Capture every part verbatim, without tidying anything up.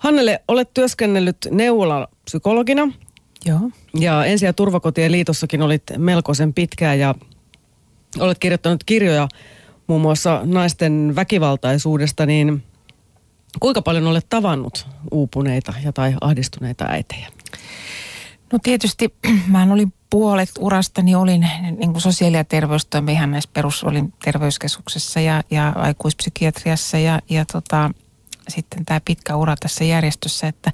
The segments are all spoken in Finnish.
Hannele, olet työskennellyt neuvolapsykologina. Joo. Ja Ensi- ja Turvakotien liitossakin olit melkoisen pitkään ja olet kirjoittanut kirjoja muun muassa naisten väkivaltaisuudesta, niin kuinka paljon olet tavannut uupuneita ja tai ahdistuneita äitejä? No tietysti mä olin puolet urastani, olin niin kuin sosiaali- ja terveystoimi ihan näissä perus, olin terveyskeskuksessa ja, ja aikuispsykiatriassa ja, ja tota, sitten tämä pitkä ura tässä järjestössä, että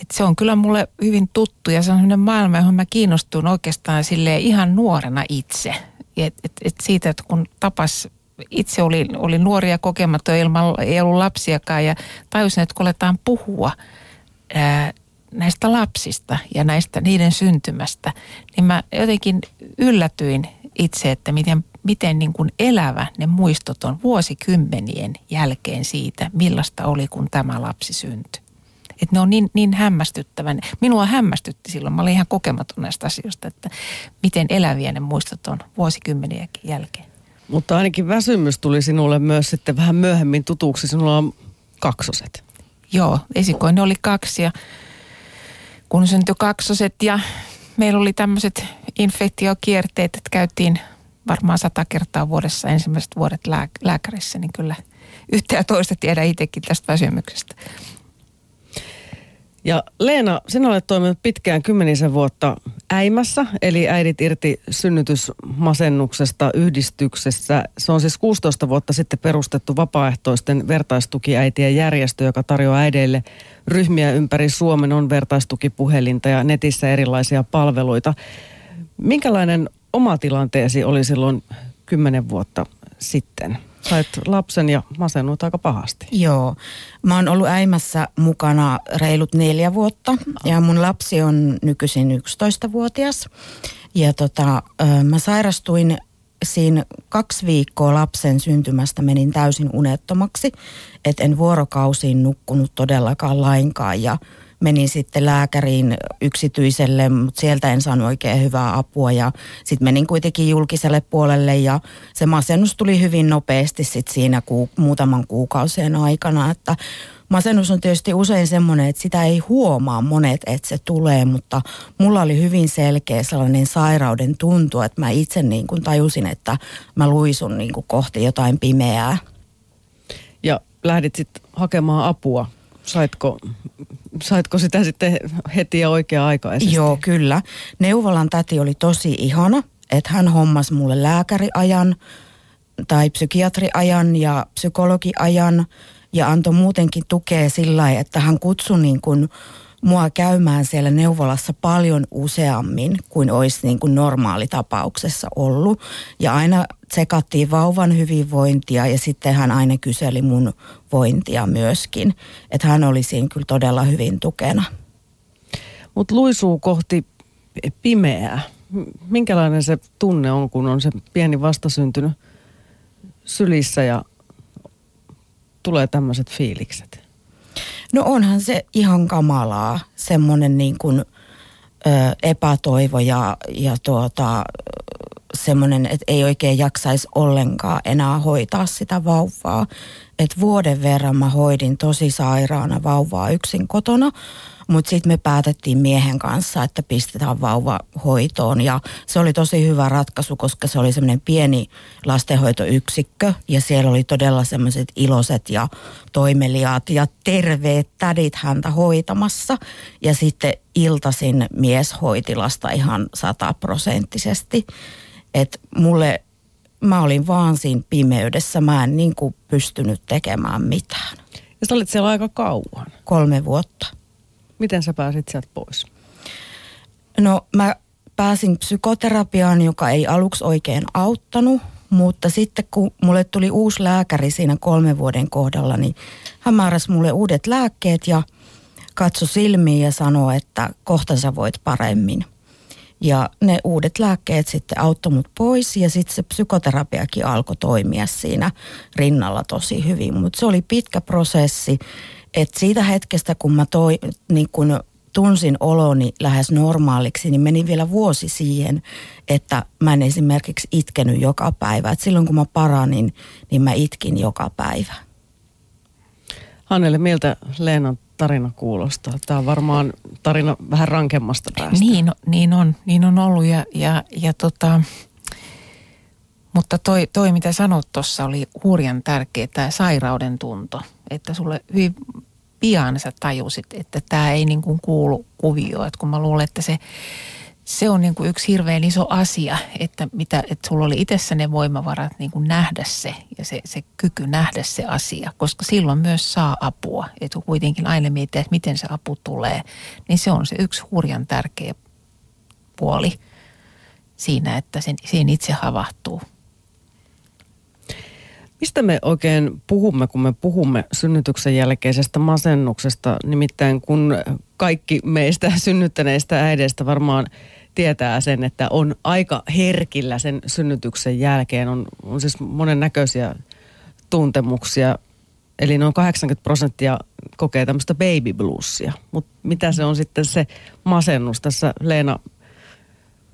Et se on kyllä mulle hyvin tuttu ja se on sellainen maailma, johon mä kiinnostun oikeastaan silleen ihan nuorena itse. Et, et, et siitä, että kun tapas, itse oli, oli nuoria kokematon, ei ollut lapsiakaan ja tajusin, että kun aletaan puhua ää, näistä lapsista ja näistä niiden syntymästä, niin mä jotenkin yllätyin itse, että miten, miten niin kuin elävä ne muistot on vuosikymmenien jälkeen siitä, millaista oli, kun tämä lapsi syntyi. Että ne on niin, niin hämmästyttävän. Minua hämmästytti silloin. Mä olin ihan kokematon näistä asioista, että miten eläviä ne muistot on vuosikymmeniä jälkeen. Mutta ainakin väsymys tuli sinulle myös sitten vähän myöhemmin tutuksi. Sinulla on kaksoset. Joo, esikoinen oli kaksi ja kun syntyi kaksoset ja meillä oli tämmöiset infektiokierteet, että käytiin varmaan sata kertaa vuodessa ensimmäiset vuodet lää- lääkärissä, niin kyllä yhtä ja toista tiedän itsekin tästä väsymyksestä. Ja Leena, sinä olet toiminut pitkään kymmenisen vuotta Äimässä, eli Äidit irti synnytysmasennuksesta yhdistyksessä. Se on siis kuusitoista vuotta sitten perustettu vapaaehtoisten vertaistukiäitien järjestö, joka tarjoaa äideille ryhmiä ympäri Suomen, on vertaistukipuhelinta ja netissä erilaisia palveluita. Minkälainen oma tilanteesi oli silloin kymmenen vuotta sitten? Sait lapsen ja masennuit aika pahasti. Joo. Mä oon ollut Äimässä mukana reilut neljä vuotta ja mun lapsi on nykyisin yksitoistavuotias. Ja tota, mä sairastuin siinä kaksi viikkoa lapsen syntymästä, menin täysin unettomaksi. Et en vuorokausiin nukkunut todellakaan lainkaan ja menin sitten lääkäriin yksityiselle, mutta sieltä en saanut oikein hyvää apua ja sitten menin kuitenkin julkiselle puolelle ja se masennus tuli hyvin nopeasti sitten siinä ku, muutaman kuukausien aikana, että masennus on tietysti usein semmoinen, että sitä ei huomaa monet, että se tulee, mutta mulla oli hyvin selkeä sellainen sairauden tuntu, että mä itse niin kuin tajusin, että mä luisun niin kuin kohti jotain pimeää. Ja lähdit sitten hakemaan apua. Saitko, saitko sitä sitten heti ja oikea-aikaisesti? Joo, kyllä. Neuvolan täti oli tosi ihana, että hän hommasi mulle lääkäriajan tai psykiatriajan ja psykologiajan ja antoi muutenkin tukea sillä lailla, että hän kutsui niin kuin mua käymään siellä neuvolassa paljon useammin kuin olisi niin kuin normaalitapauksessa ollut. Ja aina tsekattiin vauvan hyvinvointia ja sitten hän aina kyseli mun vointia myöskin. Että hän oli siinä kyllä todella hyvin tukena. Mut luisuu kohti pimeää. Minkälainen se tunne on, kun on se pieni vastasyntynyt sylissä ja tulee tämmöiset fiilikset? No onhan se ihan kamalaa, semmoinen niin kuin ö, epätoivo ja, ja tuota, semmoinen, että ei oikein jaksaisi ollenkaan enää hoitaa sitä vauvaa. Et vuoden verran mä hoidin tosi sairaana vauvaa yksin kotona, mutta sitten me päätettiin miehen kanssa, että pistetään vauva hoitoon. Ja se oli tosi hyvä ratkaisu, koska se oli semmoinen pieni lastenhoitoyksikkö ja siellä oli todella semmoiset iloiset ja toimeliaat ja terveet tädit häntä hoitamassa. Ja sitten iltaisin mies hoiti lasta ihan sataprosenttisesti. Että mulle, mä olin vaan siinä pimeydessä, mä en niin kuin pystynyt tekemään mitään. Ja sä olit siellä aika kauan? Kolme vuotta. Miten sä pääsit sieltä pois? No mä pääsin psykoterapiaan, joka ei aluksi oikein auttanut, mutta sitten kun mulle tuli uusi lääkäri siinä kolmen vuoden kohdalla, niin hän määräsi mulle uudet lääkkeet ja katsoi silmiin ja sanoi, että kohta sä voit paremmin. Ja ne uudet lääkkeet sitten auttoi mut pois ja sitten se psykoterapiakin alkoi toimia siinä rinnalla tosi hyvin. Mutta se oli pitkä prosessi, että siitä hetkestä kun mä toi, niin kun tunsin oloni lähes normaaliksi, niin meni vielä vuosi siihen, että mä en esimerkiksi itkenyt joka päivä. Et silloin kun mä paranin, niin mä itkin joka päivä. Hannele, miltä Leenan tarina kuulostaa? Tämä on varmaan tarina vähän rankemmasta päästä. Niin, niin on, niin on ollut ja, ja, ja tota, mutta toi, toi mitä sanot tuossa oli hurjan tärkeä tämä sairauden tunto, että sulle hyvin pian sä tajusit, että tämä ei niin kuin kuulu kuvioon, että kun mä luulen, että se Se on niin kuin yksi hirveän iso asia, että, mitä, että sulla oli itsessä ne voimavarat niin kuin nähdä se ja se, se kyky nähdä se asia, koska silloin myös saa apua. Että kun kuitenkin aina miettii, että miten se apu tulee, niin se on se yksi hurjan tärkeä puoli siinä, että sen, sen itse havahtuu. Mistä me oikein puhumme, kun me puhumme synnytyksen jälkeisestä masennuksesta? Nimittäin kun kaikki meistä synnyttäneistä äideistä varmaan tietää sen, että on aika herkillä sen synnytyksen jälkeen. On, on siis monennäköisiä tuntemuksia. Eli noin kahdeksankymmentä prosenttia kokee tämmöistä baby bluesia. Mutta mitä se on sitten se masennus? Tässä Leena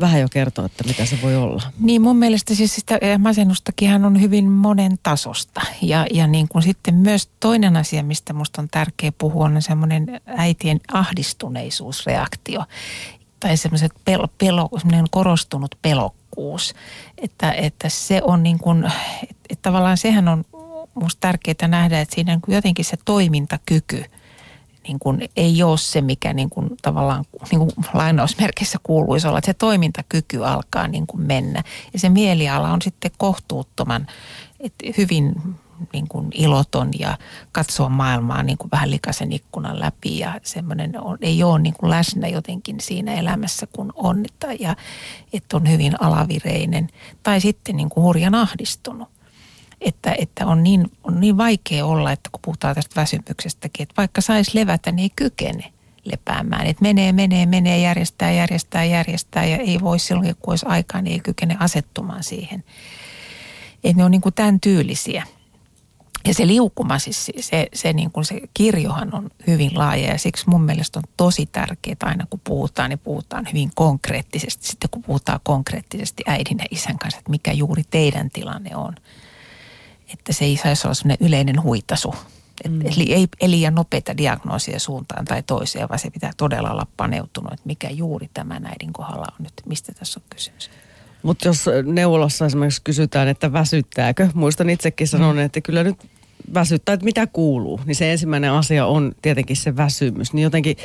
vähän jo kertoa, että mitä se voi olla. Niin mun mielestä siis sitä masennustakinhan on hyvin monen tasosta. Ja, ja niin kuin sitten myös toinen asia, mistä musta on tärkeä puhua, on semmoinen äitien ahdistuneisuusreaktio. Tai semmoiset pel, pelo, semmoinen korostunut pelokkuus. Että, että se on niin kuin, että tavallaan sehän on musta tärkeää nähdä, että siinä jotenkin se toimintakyky niin kuin ei ole se, mikä niin kuin tavallaan niin kuin lainausmerkissä kuuluisi olla, että se toimintakyky alkaa niin kuin mennä. Ja se mieliala on sitten kohtuuttoman, että hyvin niin kuin iloton ja katsoa maailmaa niin kuin vähän likaisen ikkunan läpi. Ja semmoinen ei ole niin kuin läsnä jotenkin siinä elämässä, kun on, ja että on hyvin alavireinen tai sitten niin kuin hurjan ahdistunut. Että, että on, niin, on niin vaikea olla, että kun puhutaan tästä väsymyksestäkin, että vaikka saisi levätä, niin ei kykene lepäämään. Että menee, menee, menee, järjestää, järjestää, järjestää ja ei voi silloin, kun olisi aikaa, niin ei kykene asettumaan siihen. Että ne on niin kuin tämän tyylisiä. Ja se liukuma, siis se, se, niin kuin se kirjohan on hyvin laaja ja siksi mun mielestä on tosi tärkeää, että aina kun puhutaan, niin puhutaan hyvin konkreettisesti. Sitten kun puhutaan konkreettisesti äidin ja isän kanssa, että mikä juuri teidän tilanne on. Että se ei saisi olla sellainen yleinen huitasu. Mm. Eli ei, ei liian nopeita diagnoosia suuntaan tai toiseen, vaan se pitää todella olla paneutunut, että mikä juuri tämän äidin kohdalla on nyt, mistä tässä on kysymys. Mutta jos neuvolassa esimerkiksi kysytään, että väsyttääkö, muistan itsekin sanon, mm. että kyllä nyt väsyttää, että mitä kuuluu, niin se ensimmäinen asia on tietenkin se väsymys. Niin jotenkin,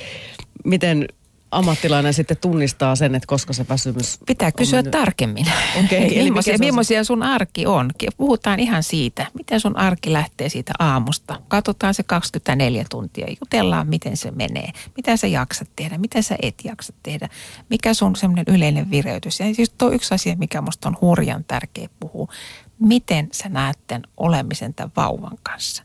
miten ammattilainen sitten tunnistaa sen, että koska se väsymys... Pitää kysyä mennyt... tarkemmin. Okei. Okay, eli se... millaisia sun arki on? Puhutaan ihan siitä, miten sun arki lähtee siitä aamusta. Katsotaan se kaksikymmentäneljä tuntia. Jutellaan, miten se menee. Mitä sä jaksat tehdä? Mitä sä et jaksa tehdä? Mikä sun semmoinen yleinen vireytys? Ja siis tuo yksi asia, mikä musta on hurjan tärkeä puhua. Miten sä näet tämän olemisen tämän vauvan kanssa?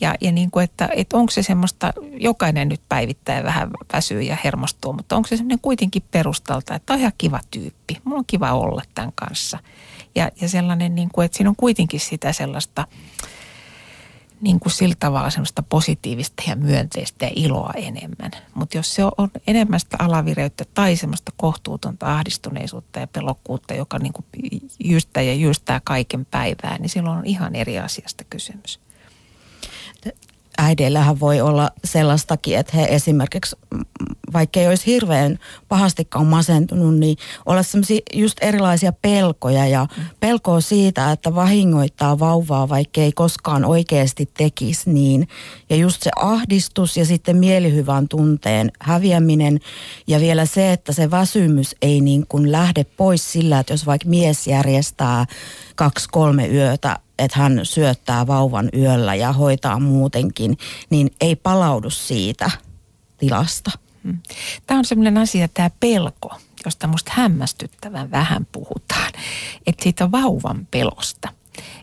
Ja, ja niin kuin, että, että onko se semmoista, jokainen nyt päivittäin vähän väsyy ja hermostuu, mutta onko se semmoinen kuitenkin perustalta, että on ihan kiva tyyppi, mulla on kiva olla tämän kanssa. Ja, ja sellainen, niin kuin, että siinä on kuitenkin sitä sellaista, niin kuin sillä tavalla semmoista positiivista ja myönteistä ja iloa enemmän. Mutta jos se on enemmän sitä alavireyttä tai semmoista kohtuutonta ahdistuneisuutta ja pelokkuutta, joka niin kuin jystää ja jystää kaiken päivää, niin silloin on ihan eri asiasta kysymys. Äideillähän voi olla sellaistakin, että he esimerkiksi, vaikka ei olisi hirveän pahastikaan masentunut, niin olla sellaisia just erilaisia pelkoja ja pelkoa siitä, että vahingoittaa vauvaa, vaikka ei koskaan oikeasti tekisi niin. Ja just se ahdistus ja sitten mielihyvän tunteen häviäminen ja vielä se, että se väsymys ei niin kuin lähde pois sillä, että jos vaikka mies järjestää kaksi kolme yötä, että hän syöttää vauvan yöllä ja hoitaa muutenkin, niin ei palaudu siitä tilasta. Tämä on sellainen asia, tämä pelko, josta musta hämmästyttävän vähän puhutaan, että siitä vauvan pelosta.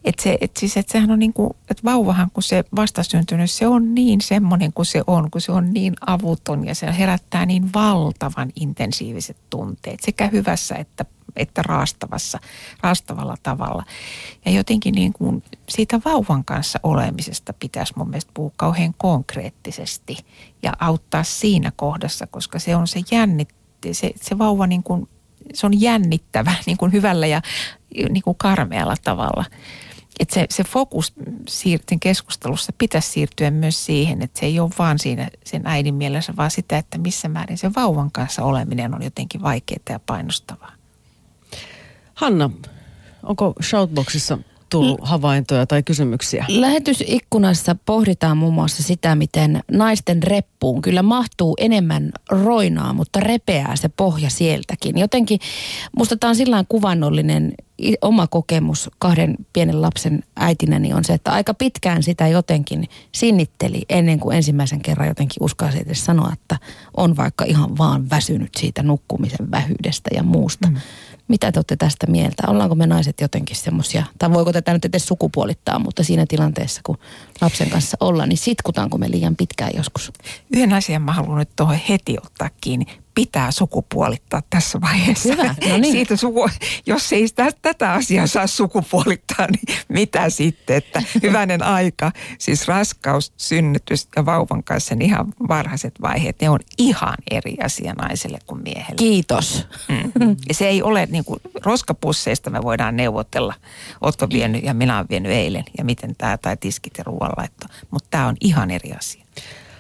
Että se, et siis, et sehän on niin kuin, että vauvahan kun se vastasyntynyt, se on niin semmoinen kuin se on, kun se on niin avuton ja se herättää niin valtavan intensiiviset tunteet sekä hyvässä että että raastavassa, raastavalla tavalla. Ja jotenkin niin kuin siitä vauvan kanssa olemisesta pitäisi mun mielestä puhua kauhean konkreettisesti ja auttaa siinä kohdassa, koska se on se jännitti, se, se vauva niin kuin, se on jännittävä niin kuin hyvällä ja niin kuin karmealla tavalla. Että se, se fokus siirtyn keskustelussa pitäisi siirtyä myös siihen, että se ei ole vaan siinä sen äidin mielessä, vaan sitä, että missä määrin se vauvan kanssa oleminen on jotenkin vaikeaa ja painostavaa. Hanna, onko Shoutboxissa tullut havaintoja tai kysymyksiä? Lähetysikkunassa pohditaan muun muassa sitä, miten naisten reppuun kyllä mahtuu enemmän roinaa, mutta repeää se pohja sieltäkin. Jotenkin musta tämä on sillään kuvannollinen oma kokemus kahden pienen lapsen äitinäni on se, että aika pitkään sitä jotenkin sinnitteli ennen kuin ensimmäisen kerran jotenkin uskalsi edes sanoa, että on vaikka ihan vaan väsynyt siitä nukkumisen vähyydestä ja muusta. Mm. Mitä te olette tästä mieltä? Ollaanko me naiset jotenkin semmoisia, tai voiko tätä nyt edes sukupuolittaa, mutta siinä tilanteessa, kun lapsen kanssa ollaan, niin sitkutaanko me liian pitkään joskus? Yhden asian mä haluan nyt tuohon heti ottaa kiinni. Pitää sukupuolittaa tässä vaiheessa. Hyvä, no niin. Siitä suku, jos ei sitä, tätä asiaa saa sukupuolittaa, niin mitä sitten? Että hyvänen aika, siis raskaus, synnytys ja vauvan kanssa, niin ihan varhaiset vaiheet, ne on ihan eri asia naiselle kuin miehelle. Kiitos. Mm. Se ei ole, niin kuin roskapusseista me voidaan neuvotella, ootko vienyt ja minä olen vienyt eilen, ja miten tämä tai tiskit ja ruoanlaitto, mutta tämä on ihan eri asia.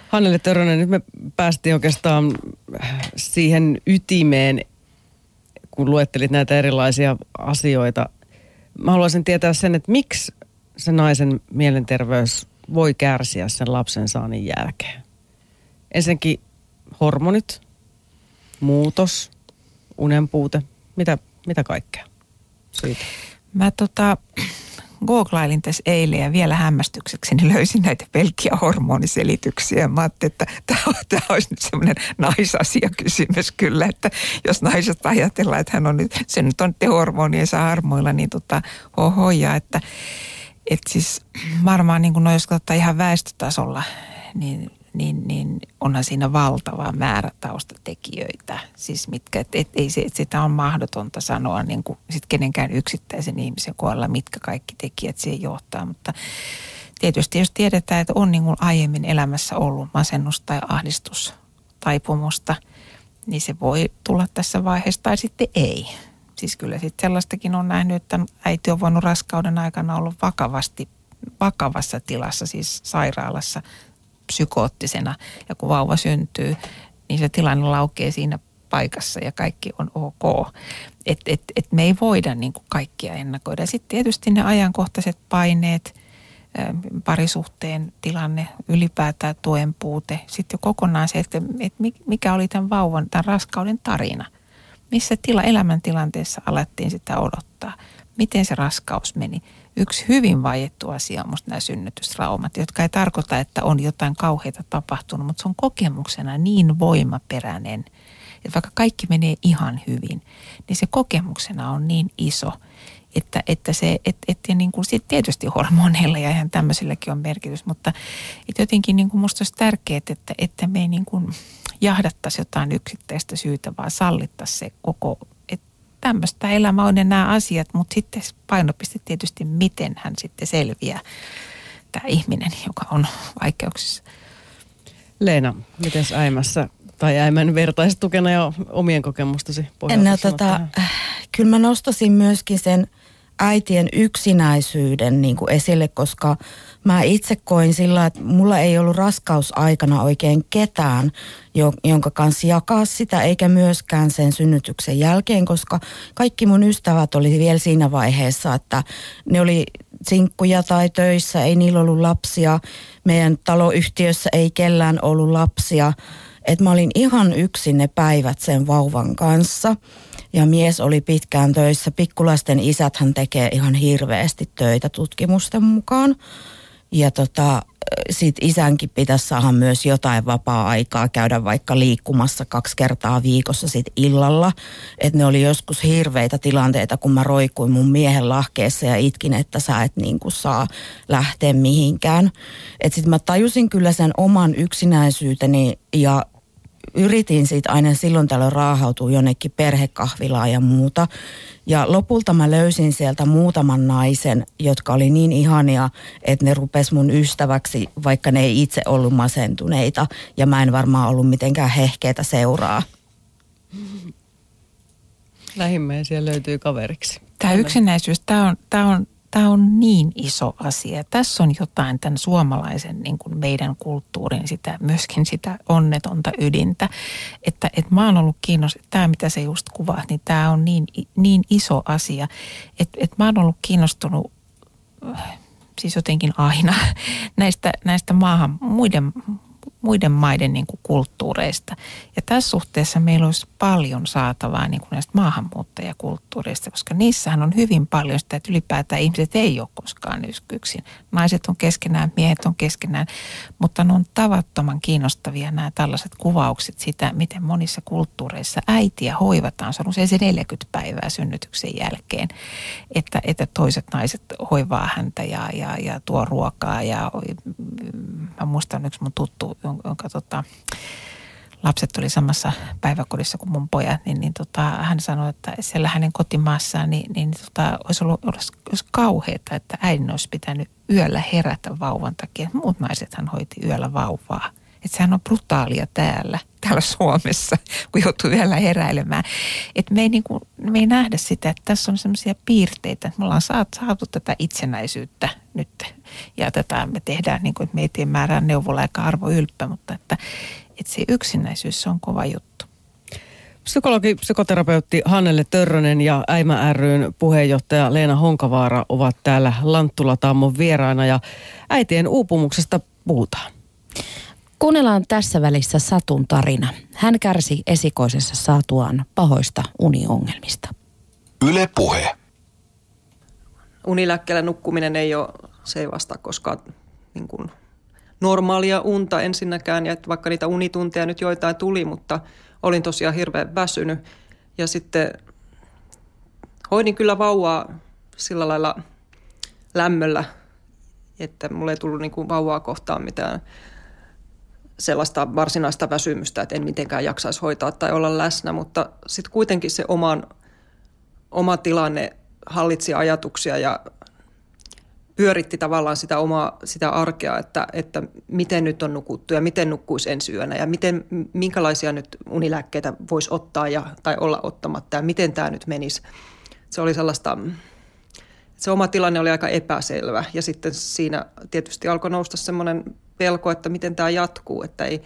Hannele Törrönen, nyt me päästiin oikeastaan siihen ytimeen, kun luettelit näitä erilaisia asioita. Mä haluaisin tietää sen, että miksi se naisen mielenterveys voi kärsiä sen lapsen saannin jälkeen. Ensinnäkin hormonit, muutos, unenpuute, mitä, mitä kaikkea siitä? Mä tota... googlailin tässä eilen ja vielä hämmästyksekseni löysin näitä pelkkiä hormoniselityksiä. Mä ajattelin, että tämä olisi nyt semmoinen naisasiakysymys kyllä, että jos naiset ajatellaan, että hän on nyt, se nyt on hormoniensa armoilla, niin tota hohoja, että et siis varmaan niin kuin no jos katsotaan ihan väestötasolla, niin Niin, niin onhan siinä valtava määrä taustatekijöitä, siis mitkä, et, et, ei se, et sitä on mahdotonta sanoa niin kuin sit kenenkään yksittäisen ihmisen kohdalla, mitkä kaikki tekijät siihen johtaa, mutta tietysti jos tiedetään, että on niin kuin aiemmin elämässä ollut masennus tai ahdistus taipumusta, niin se voi tulla tässä vaiheessa tai sitten ei. Siis kyllä sitten sellaistakin on nähnyt, että äiti on voinut raskauden aikana olla vakavasti, vakavassa tilassa, siis sairaalassa, psykoottisena ja kun vauva syntyy, niin se tilanne laukee siinä paikassa ja kaikki on ok. Et, et, et me ei voida niin kuin kaikkia ennakoida. Sitten tietysti ne ajankohtaiset paineet, parisuhteen tilanne, ylipäätään tuen puute. Sitten jo kokonaan se, että, että mikä oli tämän vauvan, tämän raskauden tarina. Missä tila, elämäntilanteessa alettiin sitä odottaa. Miten se raskaus meni? Yksi hyvin vaiettu asia on musta nämä synnytystraumat, jotka ei tarkoita, että on jotain kauheita tapahtunut, mutta se on kokemuksena niin voimaperäinen, että vaikka kaikki menee ihan hyvin, niin se kokemuksena on niin iso, että, että se, et, et, ja niin kuin sit tietysti hormoneilla ja ihan tämmöisilläkin on merkitys, mutta et jotenkin niin kuin musta olisi tärkeää, että, että me ei niin kuin jahdattaisi jotain yksittäistä syytä, vaan sallittaisi se koko tämmöistä elämä on nämä asiat, mutta sitten painopiste tietysti, miten hän sitten selviää, tämä ihminen, joka on vaikeuksissa. Leena, miten Äimässä tai Äimän vertaistukena ja omien kokemustasi pohjalta? No, tota, kyllä mä nostasin myöskin sen äitien yksinäisyyden niin kuin esille, koska mä itse koin sillä, että mulla ei ollut raskausaikana oikein ketään, jonka kanssa jakaa sitä, eikä myöskään sen synnytyksen jälkeen, koska kaikki mun ystävät oli vielä siinä vaiheessa, että ne oli sinkkuja tai töissä, ei niillä ollut lapsia, meidän taloyhtiössä ei kellään ollut lapsia, että mä olin ihan yksin ne päivät sen vauvan kanssa. Ja mies oli pitkään töissä. Pikkulasten isäthän tekee ihan hirveästi töitä tutkimusten mukaan. Ja tota, sit isänkin pitäisi saada myös jotain vapaa-aikaa käydä vaikka liikkumassa kaksi kertaa viikossa sit illalla. Että ne oli joskus hirveitä tilanteita, kun mä roikuin mun miehen lahkeessa ja itkin, että sä et niinku saa lähteä mihinkään. Että sit mä tajusin kyllä sen oman yksinäisyyteni ja yritin siitä aina silloin tällöin raahautua jonnekin perhekahvilaan ja muuta. Ja lopulta mä löysin sieltä muutaman naisen, jotka oli niin ihania, että ne rupesi mun ystäväksi, vaikka ne ei itse ollut masentuneita. Ja mä en varmaan ollut mitenkään hehkeitä seuraa. Lähimmäisiä löytyy kaveriksi. Tämä yksinäisyys, tämä on, tämä on tämä on niin iso asia. Tässä on jotain tämän suomalaisen niin kuin meidän kulttuurin, sitä, myöskin sitä onnetonta ydintä. Että et mä oon ollut kiinnostunut, tämä mitä sä just kuvaat, niin tämä on niin, niin iso asia. Että et mä oon ollut kiinnostunut siis jotenkin aina näistä, näistä maahan muiden muiden maiden niin kuin kulttuureista. Ja tässä suhteessa meillä olisi paljon saatavaa niin kuin näistä maahanmuuttajakulttuureista, koska niissähän on hyvin paljon sitä, että ylipäätään ihmiset ei ole koskaan yksin. Naiset on keskenään, miehet on keskenään, mutta ne on tavattoman kiinnostavia nämä tällaiset kuvaukset sitä, miten monissa kulttuureissa äitiä hoivataan. Se on usein se neljäkymmentä päivää synnytyksen jälkeen, että, että toiset naiset hoivaa häntä ja, ja, ja tuo ruokaa. Ja, mä muistan yksi mun tuttu, jonka tota, lapset oli samassa päiväkodissa kuin mun pojat, niin, niin tota, hän sanoi, että siellä hänen kotimaassaan niin, niin tota, olisi ollut olisi, olisi kauheata, että äidin olisi pitänyt yöllä herätä vauvan takia. Muut naisethan hoiti yöllä vauvaa. Että sehän on brutaalia täällä, täällä Suomessa, kun joutuu yöllä heräilemään. Että me ei, niin kuin, me ei nähdä sitä, että tässä on sellaisia piirteitä, että me ollaan saatu, saatu tätä itsenäisyyttä nyt. Ja tätä me tehdään, niin kuin, että me ei tee määrää neuvolla eikä arvo ylppä, mutta että, että se yksinäisyys se on kova juttu. Psykologi, psykoterapeutti Hannele Törrönen ja Äimä ry:n puheenjohtaja Leena Honkavaara ovat täällä Lanttula Tammon vieraana ja äitien uupumuksesta puhutaan. Kuunnellaan tässä välissä Satun tarina. Hän kärsi esikoisessa saatuaan pahoista uniongelmista. Yle puhe. Unilääkkeellä nukkuminen ei ole, se ei vastaa koskaan niin kuin normaalia unta ensinnäkään. Ja vaikka niitä unitunteja nyt joitain tuli, mutta olin tosiaan hirveän väsynyt. Ja sitten hoidin kyllä vauvaa sillä lailla lämmöllä, että mulla ei tullut niin kuin vauvaa kohtaan mitään sellaista varsinaista väsymystä, että en mitenkään jaksaisi hoitaa tai olla läsnä, mutta sitten kuitenkin se oman, oma tilanne hallitsi ajatuksia ja pyöritti tavallaan sitä omaa sitä arkea, että, että miten nyt on nukuttu ja miten nukkuisi ensi yönä ja miten, minkälaisia nyt unilääkkeitä voisi ottaa ja, tai olla ottamatta ja miten tämä nyt menisi. Se oli sellaista, se oma tilanne oli aika epäselvä ja sitten siinä tietysti alkoi nousta semmoinen pelko, että miten tämä jatkuu, että, ei,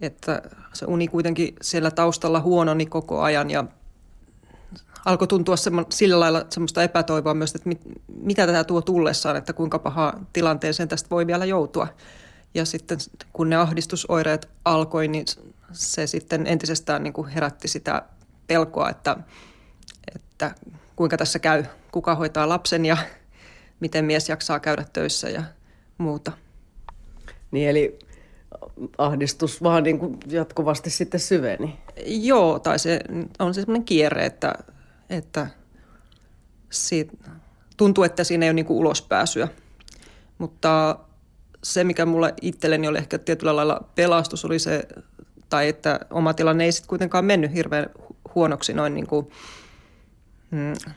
että se uni kuitenkin siellä taustalla huononi koko ajan ja alkoi tuntua semmo, sillä lailla semmoista epätoivoa myös, että mit, mitä tätä tuo tullessaan, että kuinka pahaan tilanteeseen tästä voi vielä joutua. Ja sitten kun ne ahdistusoireet alkoi, niin se sitten entisestään niin kuin herätti sitä pelkoa, että, että kuinka tässä käy, kuka hoitaa lapsen ja miten mies jaksaa käydä töissä ja muuta. Niin eli ahdistus vaan niin kuin jatkuvasti sitten syveni. Joo, tai se on se sellainen kierre, että, että siitä, tuntuu, että siinä ei ole niin kuin ulospääsyä. Mutta se, mikä mulla itselleni oli ehkä tietyllä lailla pelastus, oli se, tai että oma tilanne ei sitten kuitenkaan mennyt hirveän huonoksi noin niin kuin, mm,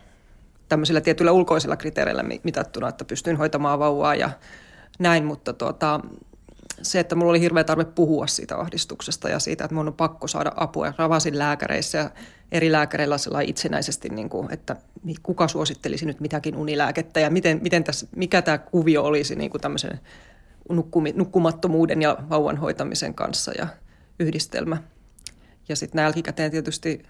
tämmöisillä tietyillä ulkoisilla kriteereillä mitattuna, että pystyin hoitamaan vauvaa ja näin, mutta tuota, se, että mulla oli hirveä tarve puhua siitä ahdistuksesta ja siitä, että mun on pakko saada apua. Ja ravasin lääkäreissä ja eri lääkäreillä itsenäisesti, niin kuin, että kuka suosittelisi nyt mitäkin unilääkettä ja miten, miten tässä, mikä tämä kuvio olisi niin kuin tämmöisen nukkumi, nukkumattomuuden ja vauvan hoitamisen kanssa ja yhdistelmä. Ja sitten jälkikäteen tietysti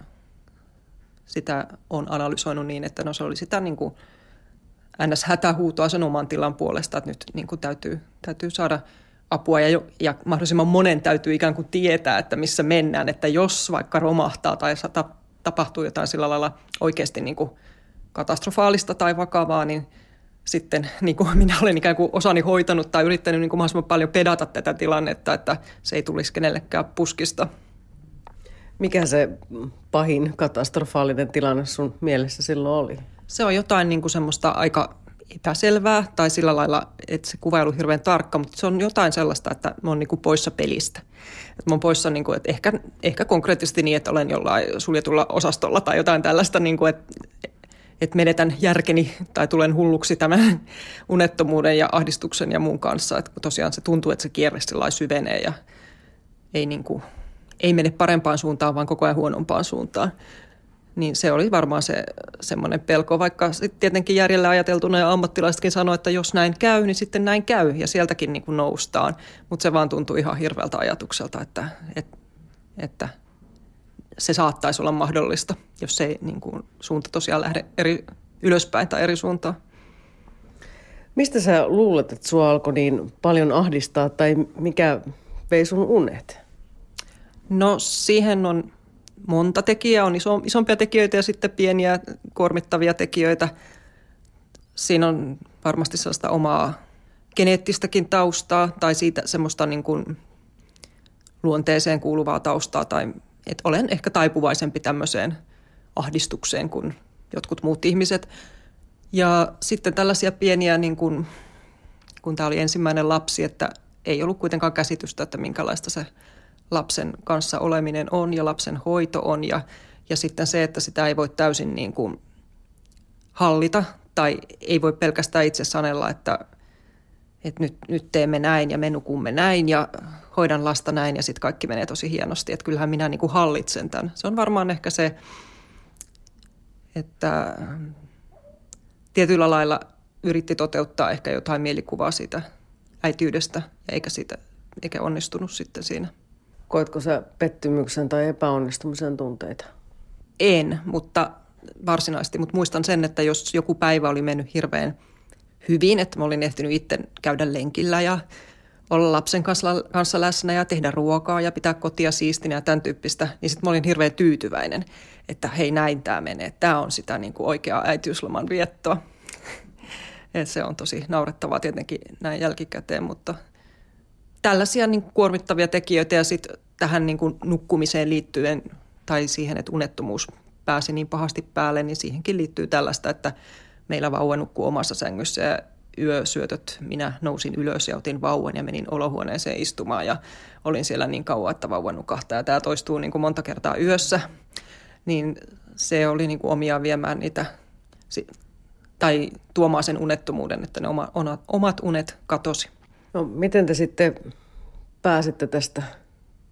sitä on analysoinut niin, että no se oli sitä niin kuin ns. Hätähuutoa sen oman tilan puolesta, että nyt niin kuin täytyy, täytyy saada apua ja, jo, ja mahdollisimman monen täytyy ikään kuin tietää, että missä mennään, että jos vaikka romahtaa tai sata, tapahtuu jotain sillä lailla oikeasti niin kuin katastrofaalista tai vakavaa, niin sitten niin kuin minä olen ikään kuin osani hoitanut tai yrittänyt niin kuin mahdollisimman paljon pedata tätä tilannetta, että se ei tulisi kenellekään puskista. Mikä se pahin katastrofaalinen tilanne sun mielessä silloin oli? Se on jotain niin kuin semmoista aika epäselvää tai sillä lailla, että se kuvailu on hirveän tarkka, mutta se on jotain sellaista, että mä oon niin kuin poissa pelistä. Että mä oon poissa, niin kuin, että ehkä, ehkä konkreettisesti niin, että olen jollain suljetulla osastolla tai jotain tällaista, niin kuin, että, että menetän järkeni tai tulen hulluksi tämän unettomuuden ja ahdistuksen ja muun kanssa. Että tosiaan se tuntuu, että se kierre sillä syvenee ja ei, niin kuin, ei mene parempaan suuntaan, vaan koko ajan huonompaan suuntaan. Niin se oli varmaan se semmoinen pelko, vaikka sitten tietenkin järjellä ajateltuna ja ammattilaisetkin sanoi, että jos näin käy, niin sitten näin käy ja sieltäkin niin kuin noustaan. Mutta se vaan tuntui ihan hirveältä ajatukselta, että, että, että se saattaisi olla mahdollista, jos ei niin kuin suunta tosiaan lähde eri, ylöspäin tai eri suuntaan. Mistä sä luulet, että sua alkoi niin paljon ahdistaa tai mikä vei sun unet? No siihen on... Monta tekijää on iso, isompia tekijöitä ja sitten pieniä kuormittavia tekijöitä. Siinä on varmasti sellaista omaa geneettistäkin taustaa tai siitä semmoista niin kuin luonteeseen kuuluvaa taustaa. Tai, että olen ehkä taipuvaisempi tämmöiseen ahdistukseen kuin jotkut muut ihmiset. Ja sitten tällaisia pieniä, niin kuin, kun tämä oli ensimmäinen lapsi, että ei ollut kuitenkaan käsitystä, että minkälaista se lapsen kanssa oleminen on ja lapsen hoito on ja, ja sitten se, että sitä ei voi täysin niin kuin hallita tai ei voi pelkästään itse sanella, että, että nyt, nyt teemme näin ja me nukumme näin ja hoidan lasta näin ja sitten kaikki menee tosi hienosti. Että kyllähän minä niin kuin hallitsen tämän. Se on varmaan ehkä se, että tietyllä lailla yritti toteuttaa ehkä jotain mielikuvaa siitä äitiydestä eikä, siitä, eikä onnistunut sitten siinä. Koetko sä pettymyksen tai epäonnistumisen tunteita? En, mutta varsinaisesti. Mutta muistan sen, että jos joku päivä oli mennyt hirveän hyvin, että mä olin ehtinyt itse käydä lenkillä ja olla lapsen kanssa läsnä ja tehdä ruokaa ja pitää kotia siistinä ja tämän tyyppistä, niin sitten mä olin hirveän tyytyväinen, että hei näin tämä menee. Tämä on sitä niin kuin oikeaa äitiysloman viettoa. Et se on tosi naurettavaa tietenkin näin jälkikäteen, mutta... Tällaisia niin kuin kuormittavia tekijöitä ja sitten tähän niin kuin nukkumiseen liittyen tai siihen, että unettomuus pääsi niin pahasti päälle, niin siihenkin liittyy tällaista, että meillä vauva nukkuu omassa sängyssä ja yösyötöt. Minä nousin ylös ja otin vauvan ja menin olohuoneeseen istumaan ja olin siellä niin kauan, että vauva nukahtaa. Ja tämä toistuu niin kuin monta kertaa yössä, niin se oli niin kuin omiaan viemään niitä tai tuomaan sen unettomuuden, että ne omat unet katosi. No, miten te sitten pääsitte tästä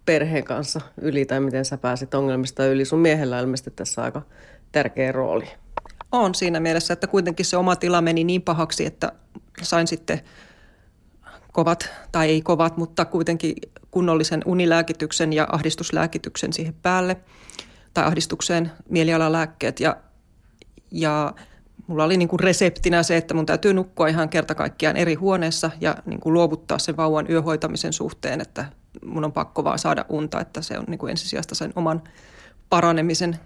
perheen kanssa yli, tai miten sä pääsit ongelmista yli? Sun miehellä ilmeisesti tässä aika tärkeä rooli. On siinä mielessä, että kuitenkin se oma tila meni niin pahaksi, että sain sitten kovat, tai ei kovat, mutta kuitenkin kunnollisen unilääkityksen ja ahdistuslääkityksen siihen päälle, tai ahdistukseen mielialalääkkeet. Ja, ja mulla oli niin kuin reseptinä se, että mun täytyy nukkua ihan kerta kaikkiaan eri huoneessa ja niin kuin luovuttaa sen vauvan yöhoitamisen suhteen, että mun on pakko vaan saada unta, että se on niin kuin ensisijaista sen oman paranemisen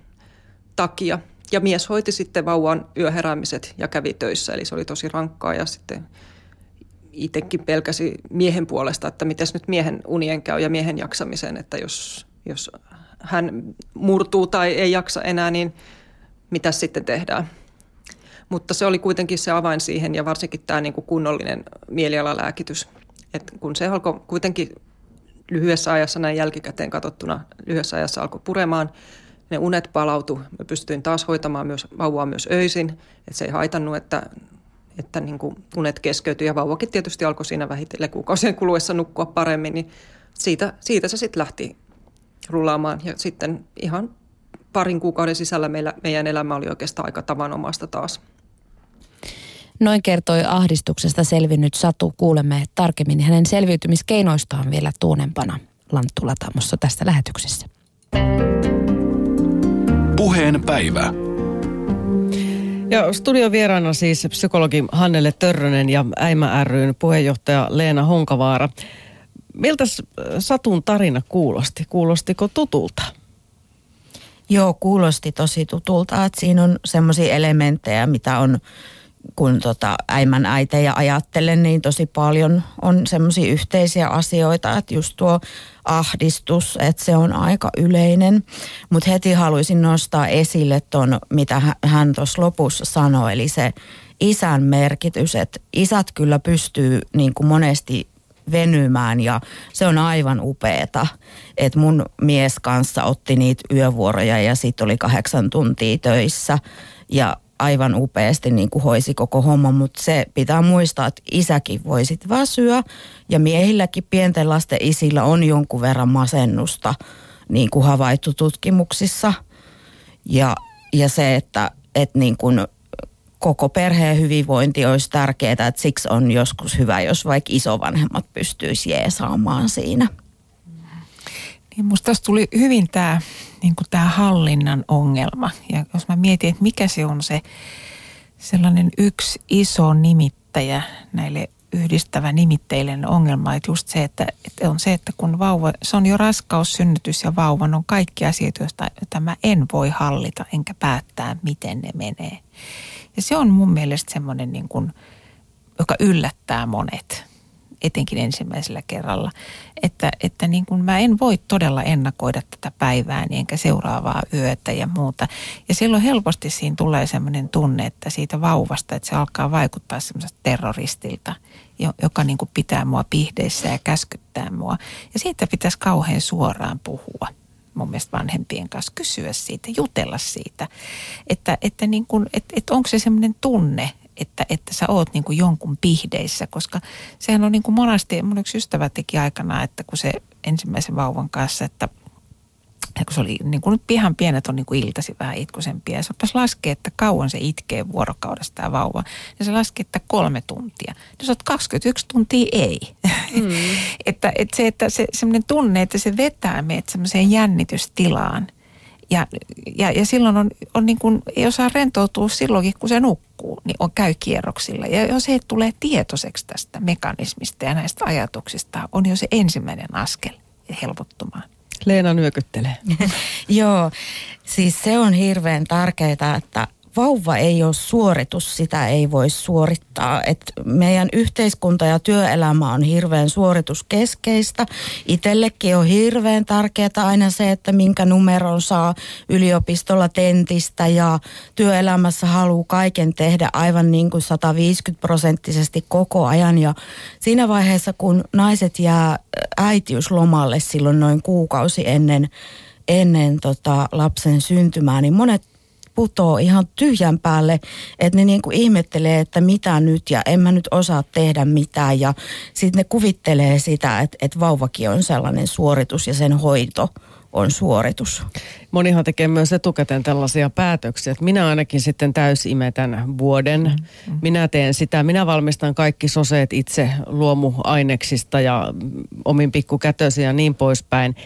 takia. Ja mies hoiti sitten vauvan yöheräämiset ja kävi töissä, eli se oli tosi rankkaa ja sitten itsekin pelkäsi miehen puolesta, että mites nyt miehen unien käy ja miehen jaksamisen, että jos, jos hän murtuu tai ei jaksa enää, niin mitäs sitten tehdään? Mutta se oli kuitenkin se avain siihen ja varsinkin tämä niin kuin kunnollinen mielialalääkitys. Et kun se alkoi kuitenkin lyhyessä ajassa näin jälkikäteen katsottuna, lyhyessä ajassa alkoi puremaan, ne unet palautu. Mä pystyin taas hoitamaan myös, vauvaa myös öisin, että se ei haitannut, että, että niin kuin unet keskeytyi ja vauvakin tietysti alkoi siinä vähitellen kuukausien kuluessa nukkua paremmin, niin siitä, siitä se sitten lähti rullaamaan ja sitten ihan parin kuukauden sisällä meillä, meidän elämä oli oikeastaan aika tavanomaista taas. Noin kertoi ahdistuksesta selvinnyt Satu. Kuulemme tarkemmin hänen selviytymiskeinoistaan vielä tuonempana Lanttula Tammossa tässä lähetyksessä. Puheen päivä. Ja studiovieraana siis psykologi Hannele Törrönen ja Äimä ry:n puheenjohtaja Leena Honkavaara. Miltä Satun tarina kuulosti? Kuulostiko tutulta? Joo, kuulosti tosi tutulta, että siinä on semmoisia elementtejä, mitä on, kun tota Äimän äitejä ajattelen, niin tosi paljon on semmoisia yhteisiä asioita, että just tuo ahdistus, että se on aika yleinen. Mutta heti haluaisin nostaa esille ton, mitä hän tuossa lopussa sanoi, eli se isän merkitys, että isät kyllä pystyy niin kuin monesti venymään ja se on aivan upeeta, että mun mies kanssa otti niitä yövuoroja ja sitten oli kahdeksan tuntia töissä ja aivan upeasti niin kuin hoisi koko homma, mutta se pitää muistaa, että isäkin voi sitten väsyä ja miehilläkin pienten lasten isillä on jonkun verran masennusta niin kuin havaittu tutkimuksissa ja ja se, että, että niin kuin koko perheen hyvinvointi olisi tärkeää, että siksi on joskus hyvä, jos vaikka isovanhemmat pystyisi jeesaamaan siinä. Niin musta tässä tuli hyvin tämä niin kuin tämä hallinnan ongelma. Ja jos mä mietin, että mikä se on se sellainen yksi iso nimittäjä näille yhdistävä nimittäjille ongelma, että just se, että, että on se, että kun vauva, se on jo raskaus, synnytys ja vauva, on kaikki asioita, joista, joita mä en voi hallita enkä päättää, miten ne menee. Ja se on mun mielestä semmoinen, niin kuin, joka yllättää monet, etenkin ensimmäisellä kerralla, että, että niin kuin mä en voi todella ennakoida tätä päivää, niin enkä seuraavaa yötä ja muuta. Ja silloin helposti siinä tulee semmoinen tunne, että siitä vauvasta, että se alkaa vaikuttaa semmoisesta terroristilta, joka niin kuin pitää mua pihdeissä ja käskyttää mua. Ja siitä pitäisi kauhean suoraan puhua mun mielestä vanhempien kanssa, kysyä siitä, jutella siitä, että, että, niin kuin, että, että onko se semmoinen tunne, Että, että sä oot niin kuin jonkun pihdeissä, koska sehän on niin kuin monasti, mun yksi ystävä teki aikana, että kun se ensimmäisen vauvan kanssa, että kun se oli niin kuin nyt pihan pienet on niin kuin iltasi vähän itkusempia ja se rupesi laskea, että kauan se itkee vuorokaudesta tämä vauva. Ja se laski, että kolme tuntia. Jos olet kaksikymmentäyksi tuntia, ei. Mm. että, että se, että se semmoinen tunne, että se vetää meidät semmoiseen jännitystilaan. Ja, ja, ja silloin on, on niin kuin, ei osaa rentoutua silloinkin, kun se nukkuu, niin on, käy kierroksilla. Ja jos he tulee tietoiseksi tästä mekanismista ja näistä ajatuksista, on jo se ensimmäinen askel helpottumaan. Leena nyökyttelee. Joo, siis se on hirveän tärkeää, että vauva ei ole suoritus, sitä ei voi suorittaa. Et meidän yhteiskunta ja työelämä on hirveän suorituskeskeistä. Itsellekin on hirveän tärkeää aina se, että minkä numeron saa yliopistolla tentistä ja työelämässä haluaa kaiken tehdä aivan niin kuin sataviisikymmentä prosenttisesti koko ajan. Ja siinä vaiheessa, kun naiset jää äitiyslomalle silloin noin kuukausi ennen, ennen tota lapsen syntymää, niin monet putoo ihan tyhjän päälle, että ne niin kuin ihmettelee, että mitä nyt ja en mä nyt osaa tehdä mitään ja sitten ne kuvittelee sitä, että, että vauvakin on sellainen suoritus ja sen hoito on suoritus. Monihan tekee myös etukäteen tällaisia päätöksiä, että minä ainakin sitten täysimetän vuoden, mm-hmm. minä teen sitä, minä valmistan kaikki soseet itse luomuaineksista ja omin pikkukätösiä ja niin poispäin.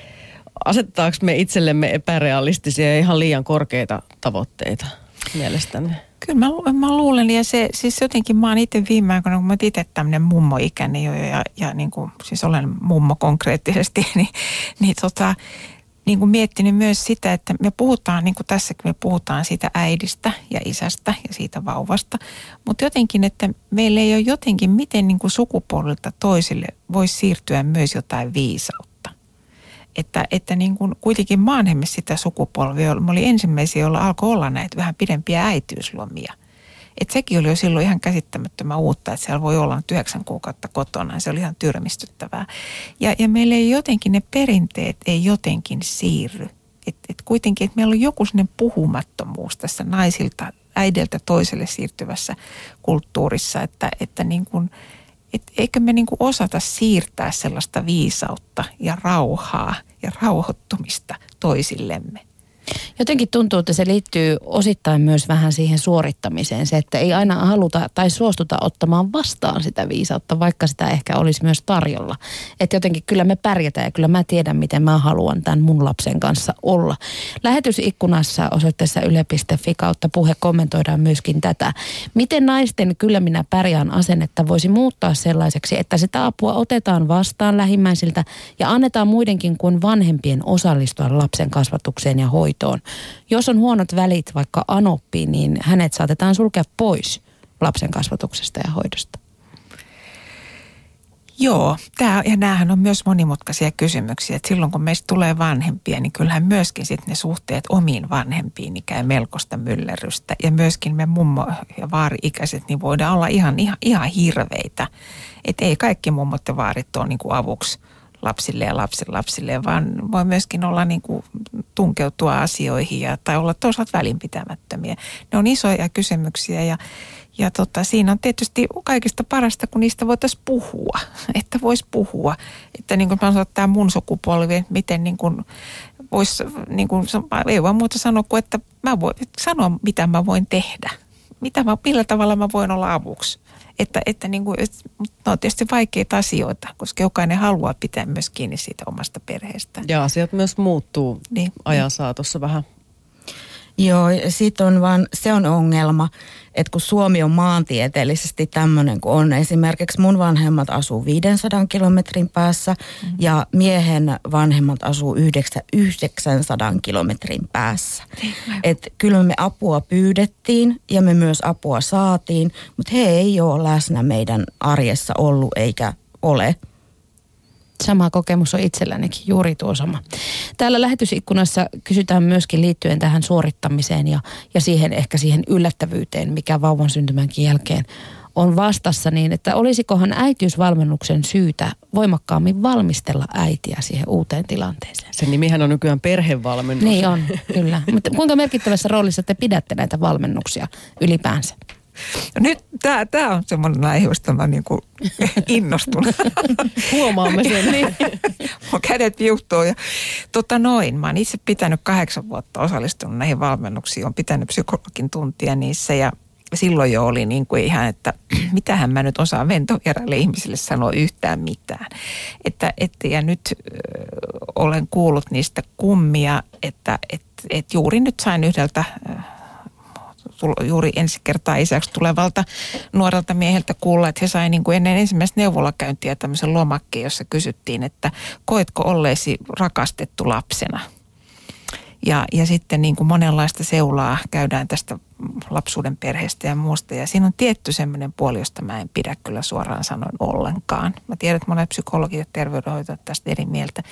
Asetetaanko me itsellemme epärealistisia ja ihan liian korkeita tavoitteita mielestäni? Kyllä mä, mä luulen, ja se siis jotenkin mä oon itse viime aikoina, kun mä oon itse tämmöinen mummoikäinen jo, ja, ja niin kuin, siis olen mummo konkreettisesti, niin, niin tota, niin kuin miettinyt myös sitä, että me puhutaan, niin kuin tässäkin me puhutaan siitä äidistä ja isästä ja siitä vauvasta, mutta jotenkin, että meillä ei ole jotenkin, miten niin kuin sukupuolilta toisille voisi siirtyä myös jotain viisautta. Että, että niin kuin kuitenkin maanhemme sitä sukupolvia, mä olin ensimmäisiä, jolla alkoi olla näitä vähän pidempiä äitiyslomia. Että sekin oli jo silloin ihan käsittämättömän uutta, että siellä voi olla nyt yhdeksän kuukautta kotona ja se oli ihan tyrmistyttävää. Ja, ja meillä ei jotenkin, ne perinteet ei jotenkin siirry. Että et kuitenkin, että meillä on joku sellainen puhumattomuus tässä naisilta, äideltä toiselle siirtyvässä kulttuurissa, että, että niin kuin... Että eikö me niinku osata siirtää sellaista viisautta ja rauhaa ja rauhoittumista toisillemme? Jotenkin tuntuu, että se liittyy osittain myös vähän siihen suorittamiseen. Se, että ei aina haluta tai suostuta ottamaan vastaan sitä viisautta, vaikka sitä ehkä olisi myös tarjolla. Että jotenkin kyllä me pärjätään ja kyllä mä tiedän, miten mä haluan tämän mun lapsen kanssa olla. Lähetysikkunassa osoitteessa yle piste fi kautta puhe kommentoidaan myöskin tätä. Miten naisten kyllä minä pärjään -asennetta voisi muuttaa sellaiseksi, että sitä apua otetaan vastaan lähimmäisiltä ja annetaan muidenkin kuin vanhempien osallistua lapsen kasvatukseen ja hoitoon. Jos on huonot välit vaikka anoppi, niin hänet saatetaan sulkea pois lapsen kasvatuksesta ja hoidosta. Joo, tää, ja näähän on myös monimutkaisia kysymyksiä. Et silloin kun meistä tulee vanhempia, niin kyllähän myöskin sit ne suhteet omiin vanhempiin niin käy melkoista myllerrystä. Ja myöskin me mummo- ja vaari-ikäiset, niin voidaan olla ihan, ihan, ihan hirveitä. Että ei kaikki mummot ja vaarit ole niin kuin avuksi lapsille ja lapsenlapsille, vaan voi myöskin olla niin kuin tunkeutua asioihin ja, tai olla toisaalta välinpitämättömiä. Ne on isoja kysymyksiä ja, ja tota, siinä on tietysti kaikista parasta, kun niistä voitaisiin puhua, että voisi puhua. Että niin kuin mä sanon, tämä mun sukupolvi, miten niin kuin olisi, niin kuin, ei vaan muuta sanoa kuin, että mä voin sanoa, mitä mä voin tehdä. Mitä mä, millä tavalla mä voin olla avuksi. Että, että niin kuin, no on tietysti vaikeita asioita, koska jokainen haluaa pitää myös kiinni siitä omasta perheestään. Ja asiat myös muuttuu niin ajan saatossa vähän. Joo, sit on vaan, se on ongelma, että kun Suomi on maantieteellisesti tämmöinen kuin on. Esimerkiksi mun vanhemmat asuu viisisataa kilometrin päässä mm-hmm. ja miehen vanhemmat asuu yhdeksänsataa kilometrin päässä. Mm-hmm. Että kyllä me apua pyydettiin ja me myös apua saatiin, mutta he ei ole läsnä meidän arjessa ollut eikä ole. Sama kokemus on itsellänikin, juuri tuo sama. Täällä lähetysikkunassa kysytään myöskin liittyen tähän suorittamiseen ja, ja siihen ehkä siihen yllättävyyteen, mikä vauvan syntymänkin jälkeen on vastassa, niin että olisikohan äitiysvalmennuksen syytä voimakkaammin valmistella äitiä siihen uuteen tilanteeseen? Sen nimihän on nykyään perhevalmennus. Niin on, kyllä. Mutta kuinka merkittävässä roolissa te pidätte näitä valmennuksia ylipäänsä? No nyt tää, tää on semmoinen aihe, josta mä niinku innostun. Huomaamme sen. Niin. Mun kädet viuhtoo ja tota noin. Mä oon itse pitänyt kahdeksan vuotta osallistunut näihin valmennuksiin. Oon pitänyt psykologin tuntia niissä ja silloin jo oli niin kuin ihan, että mitähän mä nyt osaan ventovieraille ihmisille sanoa yhtään mitään. Että, et, ja nyt ö, olen kuullut niistä kummia, että et, et juuri nyt sain yhdeltä... juuri ensi kertaa isäksi tulevalta nuorelta mieheltä kuulla, että he sai niin kuin ennen ensimmäistä neuvolakäyntiä tämmöisen lomakkeen, jossa kysyttiin, että koetko olleesi rakastettu lapsena? Ja, ja sitten niin kuin monenlaista seulaa käydään tästä lapsuuden perheestä ja muusta. Ja siinä on tietty semmoinen puoli, josta mä en pidä kyllä suoraan sanoen ollenkaan. Mä tiedän, että monet psykologit ja terveydenhoitajat tästä eri mieltä.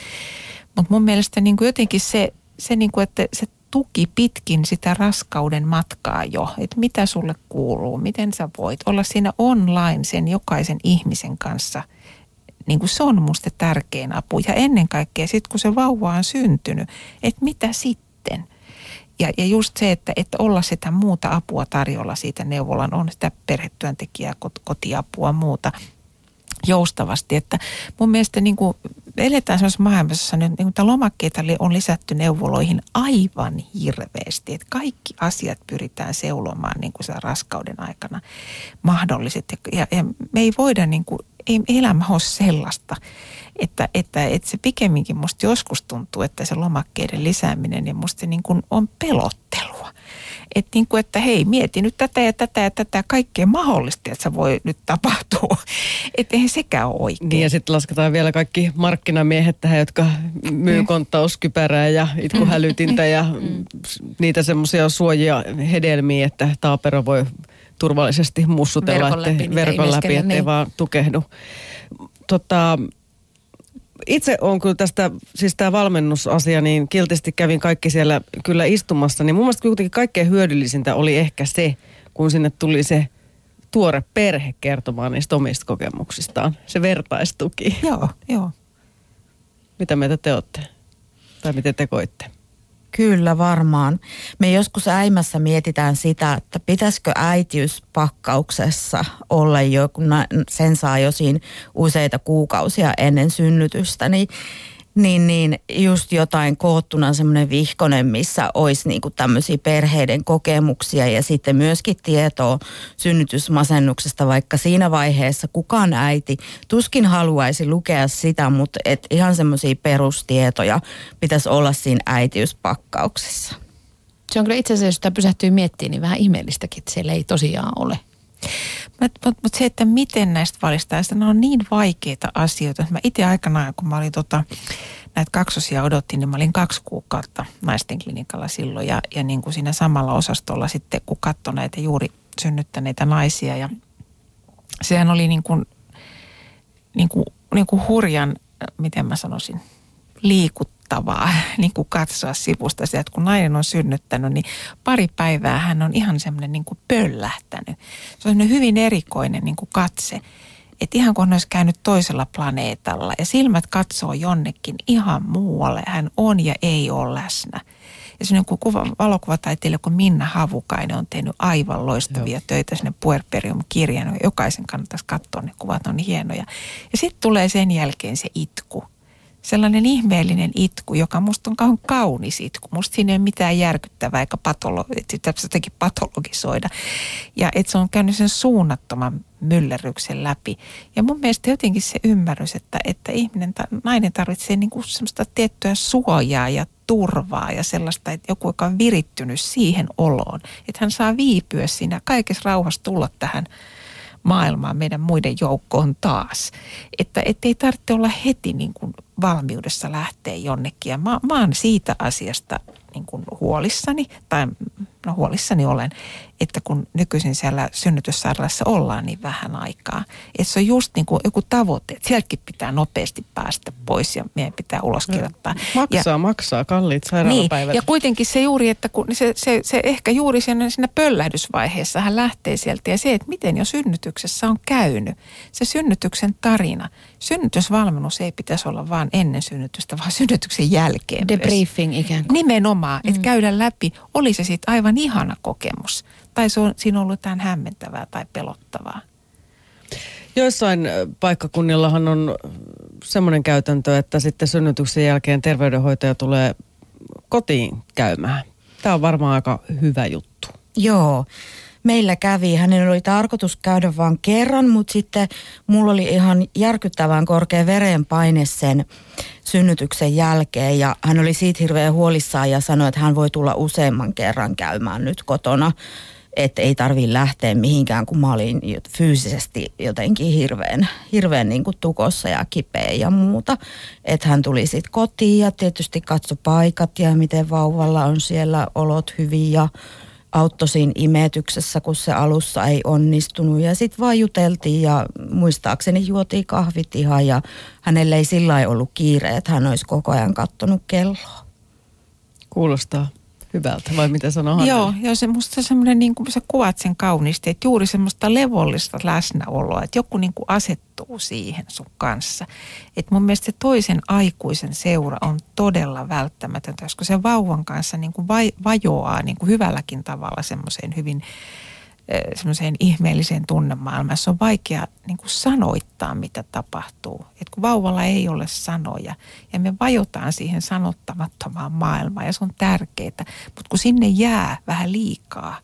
Mutta mun mielestä niin kuin jotenkin se, se niin kuin, että se tuki pitkin sitä raskauden matkaa jo, että mitä sulle kuuluu, miten sä voit olla siinä online sen jokaisen ihmisen kanssa. Niin kuin se on musta tärkein apu ja ennen kaikkea sitten kun se vauva on syntynyt, että mitä sitten? Ja, ja just se, että, että olla sitä muuta apua tarjolla siitä neuvolan, on sitä perhetyöntekijää, kotiapua, muuta joustavasti. Että mun mielestä niin kuin eletään sellaisessa maailmassa, niin että lomakkeita on lisätty neuvoloihin aivan hirveästi. Että kaikki asiat pyritään seulomaan niin kuin raskauden aikana mahdolliset. Ja, ja me ei voida, niin kuin, ei elämä ole sellaista, että, että, että se pikemminkin musta joskus tuntuu, että se lomakkeiden lisääminen ja musta niin kuin on pelottelua. Että, niin kuin, että hei, mieti nyt tätä ja tätä ja tätä, kaikkea mahdollista, että se voi nyt tapahtua. Että eihän sekään ole oikein. Niin ja sitten lasketaan vielä kaikki markkinamiehet tähän, jotka myy konttauskypärää ja itkuhälytintä ja niitä semmoisia suojia hedelmiä, että taapero voi turvallisesti mussutella verkon läpi, verkon läpi ettei niin vaan tukehdu. Tota... Itse on kyllä tästä, siis tämä valmennusasia, niin kiltisti kävin kaikki siellä kyllä istumassa, niin mun mielestä kuitenkin kaikkein hyödyllisintä oli ehkä se, kun sinne tuli se tuore perhe kertomaan niistä omista kokemuksistaan, se vertaistuki. Joo, joo. Mitä meitä te olette? Tai miten te koitte? Kyllä varmaan. Me joskus Äimässä mietitään sitä, että pitäisikö äitiyspakkauksessa olla jo, kun sen saa jo siinä useita kuukausia ennen synnytystä, niin, niin, niin just jotain koottuna semmoinen vihkonen, missä olisi niinku tämmöisiä perheiden kokemuksia ja sitten myöskin tietoa synnytysmasennuksesta, vaikka siinä vaiheessa kukaan äiti tuskin haluaisi lukea sitä, mutta et ihan semmoisia perustietoja pitäisi olla siinä äitiyspakkauksessa. Se on kyllä itse asiassa, jos sitä pysähtyy miettimään, niin vähän ihmeellistäkin, että siellä ei tosiaan ole. Mutta mut se, että miten näistä valistaa, ne on niin vaikeita asioita. Mä itse aikanaan, kun mä olin tota, näitä kaksosia odotin, niin mä olin kaksi kuukautta naisten klinikalla silloin. Ja, ja niin kuin siinä samalla osastolla sitten, kun katsoi näitä juuri synnyttäneitä naisia. Ja sehän oli niin kuin, niin kuin, niin kuin hurjan, miten mä sanoisin, liikuttava. Tavaa, niin kuin katsoa sivusta sitä, että kun nainen on synnyttänyt, niin pari päivää hän on ihan semmoinen niin kuin pöllähtänyt. Se on hyvin erikoinen niin kuin katse, että ihan kun hän olisi käynyt toisella planeetalla ja silmät katsoo jonnekin ihan muualle. Hän on ja ei ole läsnä. Ja semmoinen kuin kuva, valokuvataiteilija, kun Minna Havukainen on tehnyt aivan loistavia töitä sinne Puerperium-kirjan. Jokaisen kannattaisi katsoa ne kuvat, on hienoja. Ja sitten tulee sen jälkeen se itku. sellainen ihmeellinen itku, joka musta on kauhean kaunis itku. Musta siinä ei ole mitään järkyttävää eikä patolo- että sitä jotenkin patologisoida. Ja että se on käynyt sen suunnattoman myllerryksen läpi. Ja mun mielestä jotenkin se ymmärrys, että, että ihminen, nainen tarvitsee niin kuin semmoista tiettyä suojaa ja turvaa ja sellaista, että joku, joka on virittynyt siihen oloon. Että hän saa viipyä siinä kaikessa rauhassa tulla tähän maailmaan meidän muiden joukkoon taas. Että ei tarvitse olla heti niin kuin valmiudessa lähteä jonnekin. Ja mä, mä oon siitä asiasta niin kuin huolissani, tai no huolissani olen, että kun nykyisin siellä synnytyssairaalassa ollaan niin vähän aikaa. Että se on just niin kuin joku tavoite, että sieltäkin pitää nopeasti päästä pois ja meidän pitää uloskirjoittaa. Maksaa, ja, maksaa, kalliit sairaalapäivät. Niin, ja kuitenkin se juuri, että kun se, se, se ehkä juuri siinä, siinä pöllähdysvaiheessa hän lähtee sieltä. Ja se, että miten jo synnytyksessä on käynyt, se synnytyksen tarina. Synnytysvalmennus ei pitäisi olla vaan ennen synnytystä, vaan synnytyksen jälkeen. Debriefing ikään kuin. Nimenomaan, että mm. käydä läpi, oli se sitten aivan ihana kokemus. Tai se on, siinä on ollut jotain hämmentävää tai pelottavaa. Joissain paikkakunnillahan on semmoinen käytäntö, että sitten synnytyksen jälkeen terveydenhoitaja tulee kotiin käymään. Tämä on varmaan aika hyvä juttu. Joo. Meillä kävi. Hänen oli tarkoitus käydä vain kerran, mutta sitten mulla oli ihan järkyttävän korkea verenpaine sen synnytyksen jälkeen. Ja hän oli siitä hirveän huolissaan ja sanoi, että hän voi tulla useamman kerran käymään nyt kotona. Että ei tarvitse lähteä mihinkään, kun mä olin fyysisesti jotenkin hirveän, hirveän niin kuin tukossa ja kipeä ja muuta. Että hän tuli sitten kotiin ja tietysti katsoi paikat ja miten vauvalla on siellä olot hyvin ja auttoi siinä imetyksessä, kun se alussa ei onnistunut. Ja sitten vaan juteltiin ja muistaakseni juotiin kahvit ihan ja hänelle ei sillä lailla ollut kiire, että hän olisi koko ajan katsonut kelloa. Kuulostaa hyvältä, vai mitä sanoo Hannele? Joo, joo se, musta semmoinen, niin kuin sä kuvat sen kauniisti, että juuri semmoista levollista läsnäoloa, että joku niin kuin asettuu siihen sun kanssa. Että mun mielestä se toisen aikuisen seura on todella välttämätöntä, koska se vauvan kanssa niin kuin vai, vajoaa niin kuin hyvälläkin tavalla semmoiseen hyvin semmoiseen ihmeelliseen tunnemaailmaan. Se on vaikea niin kuin sanoittaa, mitä tapahtuu. Et kun vauvalla ei ole sanoja ja me vajotaan siihen sanottamattomaan maailmaan ja se on tärkeää. Mutta kun sinne jää vähän liikaa,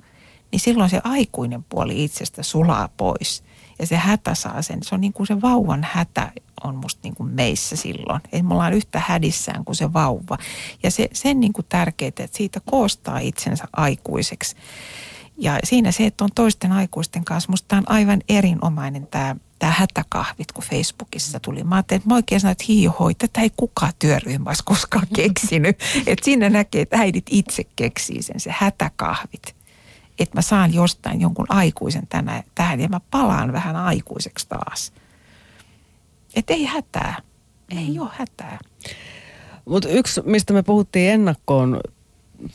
niin silloin se aikuinen puoli itsestä sulaa pois. Ja se hätä saa sen. Se on niin kuin se vauvan hätä on musta niin kuin meissä silloin. Että me ollaan yhtä hädissään kuin se vauva. Ja se, sen niin kuin tärkeää, että siitä koostaa itsensä aikuiseksi. Ja siinä se, että on toisten aikuisten kanssa, musta tämä on aivan erinomainen tämä, tämä hätäkahvit, kun Facebookissa tuli. Mä ajattelin, että mä oikein sanoin, että hiihoi, tätä ei kukaan työryhmä olisi koskaan keksinyt. Että siinä näkee, että äidit itse keksii sen, se hätäkahvit. Että mä saan jostain jonkun aikuisen tänään, tähän ja mä palaan vähän aikuiseksi taas. Että ei hätää, ei ole hätää. Mutta yksi, mistä me puhuttiin ennakkoon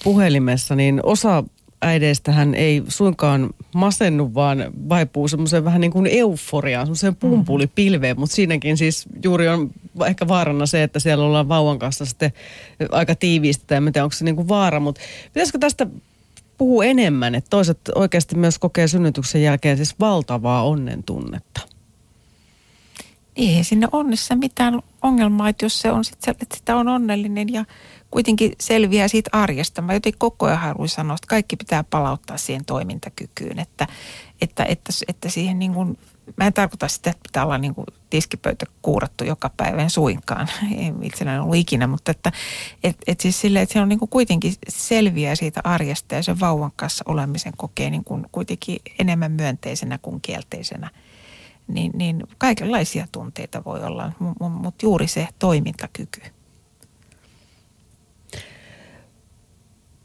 puhelimessa, niin osa äideistähän ei suinkaan masennu, vaan vaipuu semmoiseen vähän niin kuin euforiaan, semmoiseen pumpulipilveen, mutta siinäkin siis juuri on ehkä vaarana se, että siellä ollaan vauvan kanssa sitten aika tiiviistä, ja en tiedä, onko se niin kuin vaara, mutta pitäisikö tästä puhua enemmän, että toiset oikeasti myös kokee synnytyksen jälkeen siis valtavaa onnen tunnetta? Ei sinne onnessa mitään ongelmaa, että jos se on sit, että sitä on onnellinen ja kuitenkin selviää siitä arjesta. Mä jotenkin koko ajan haluan sanoa, että kaikki pitää palauttaa siihen toimintakykyyn, että, että, että, että siihen niin kuin, mä en tarkoita sitä, että pitää olla niin kuin tiskipöytä kuurattu joka päivän suinkaan. Ei itselläni ollut ikinä, mutta että et, et siis silleen, että se on niin kuin kuitenkin selviää siitä arjesta ja sen vauvan kanssa olemisen kokee niin kuin kuitenkin enemmän myönteisenä kuin kielteisenä. Niin, niin kaikenlaisia tunteita voi olla, mutta juuri se toimintakyky.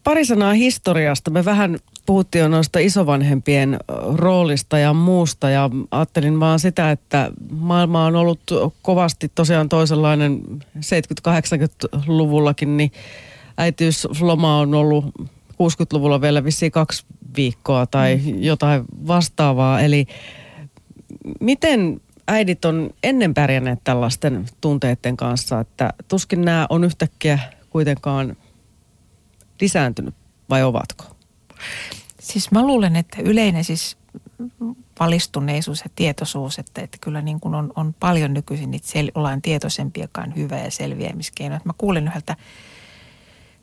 Pari sanaa historiasta. Me vähän puhuttiin noista isovanhempien roolista ja muusta ja ajattelin vaan sitä, että maailma on ollut kovasti tosiaan toisenlainen seitsemänkymmentä-kahdeksankymmentäluvullakin, niin äitiysloma on ollut kuusikymmentäluvulla vielä vissiin kaksi viikkoa tai mm. jotain vastaavaa. Eli miten äidit on ennen pärjänneet tällaisten tunteiden kanssa, että tuskin nämä on yhtäkkiä kuitenkaan lisääntynyt vai ovatko? Siis mä luulen, että yleinen siis valistuneisuus ja tietoisuus, että, että kyllä niin kuin on, on paljon nykyisin niitä, sel, ollaan tietoisempiakaan hyvä ja selviämiskeinoja. Mä kuulin yhdeltä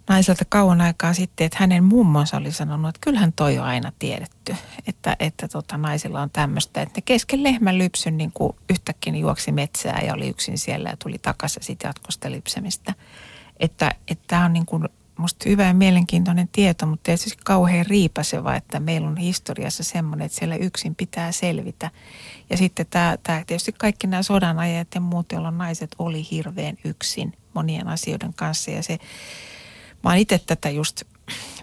naiselta kauan aikaa sitten, että hänen mummonsa oli sanonut, että kyllähän toi on aina tiedetty, että, että tota, naisilla on tämmöistä, että kesken lehmän lypsyn niin kuin yhtäkkiä juoksi metsää ja oli yksin siellä ja tuli takaisin ja sitten jatkoi sitä lypsämistä. Että tämä on niin kuin musta hyvä ja mielenkiintoinen tieto, mutta tietysti kauhean riipaseva, että meillä on historiassa semmoinen, että siellä yksin pitää selvitä. Ja sitten tämä, tämä tietysti kaikki nämä sodanajat ja muut, jolloin naiset oli hirveän yksin monien asioiden kanssa. Ja se, mä oon itse tätä just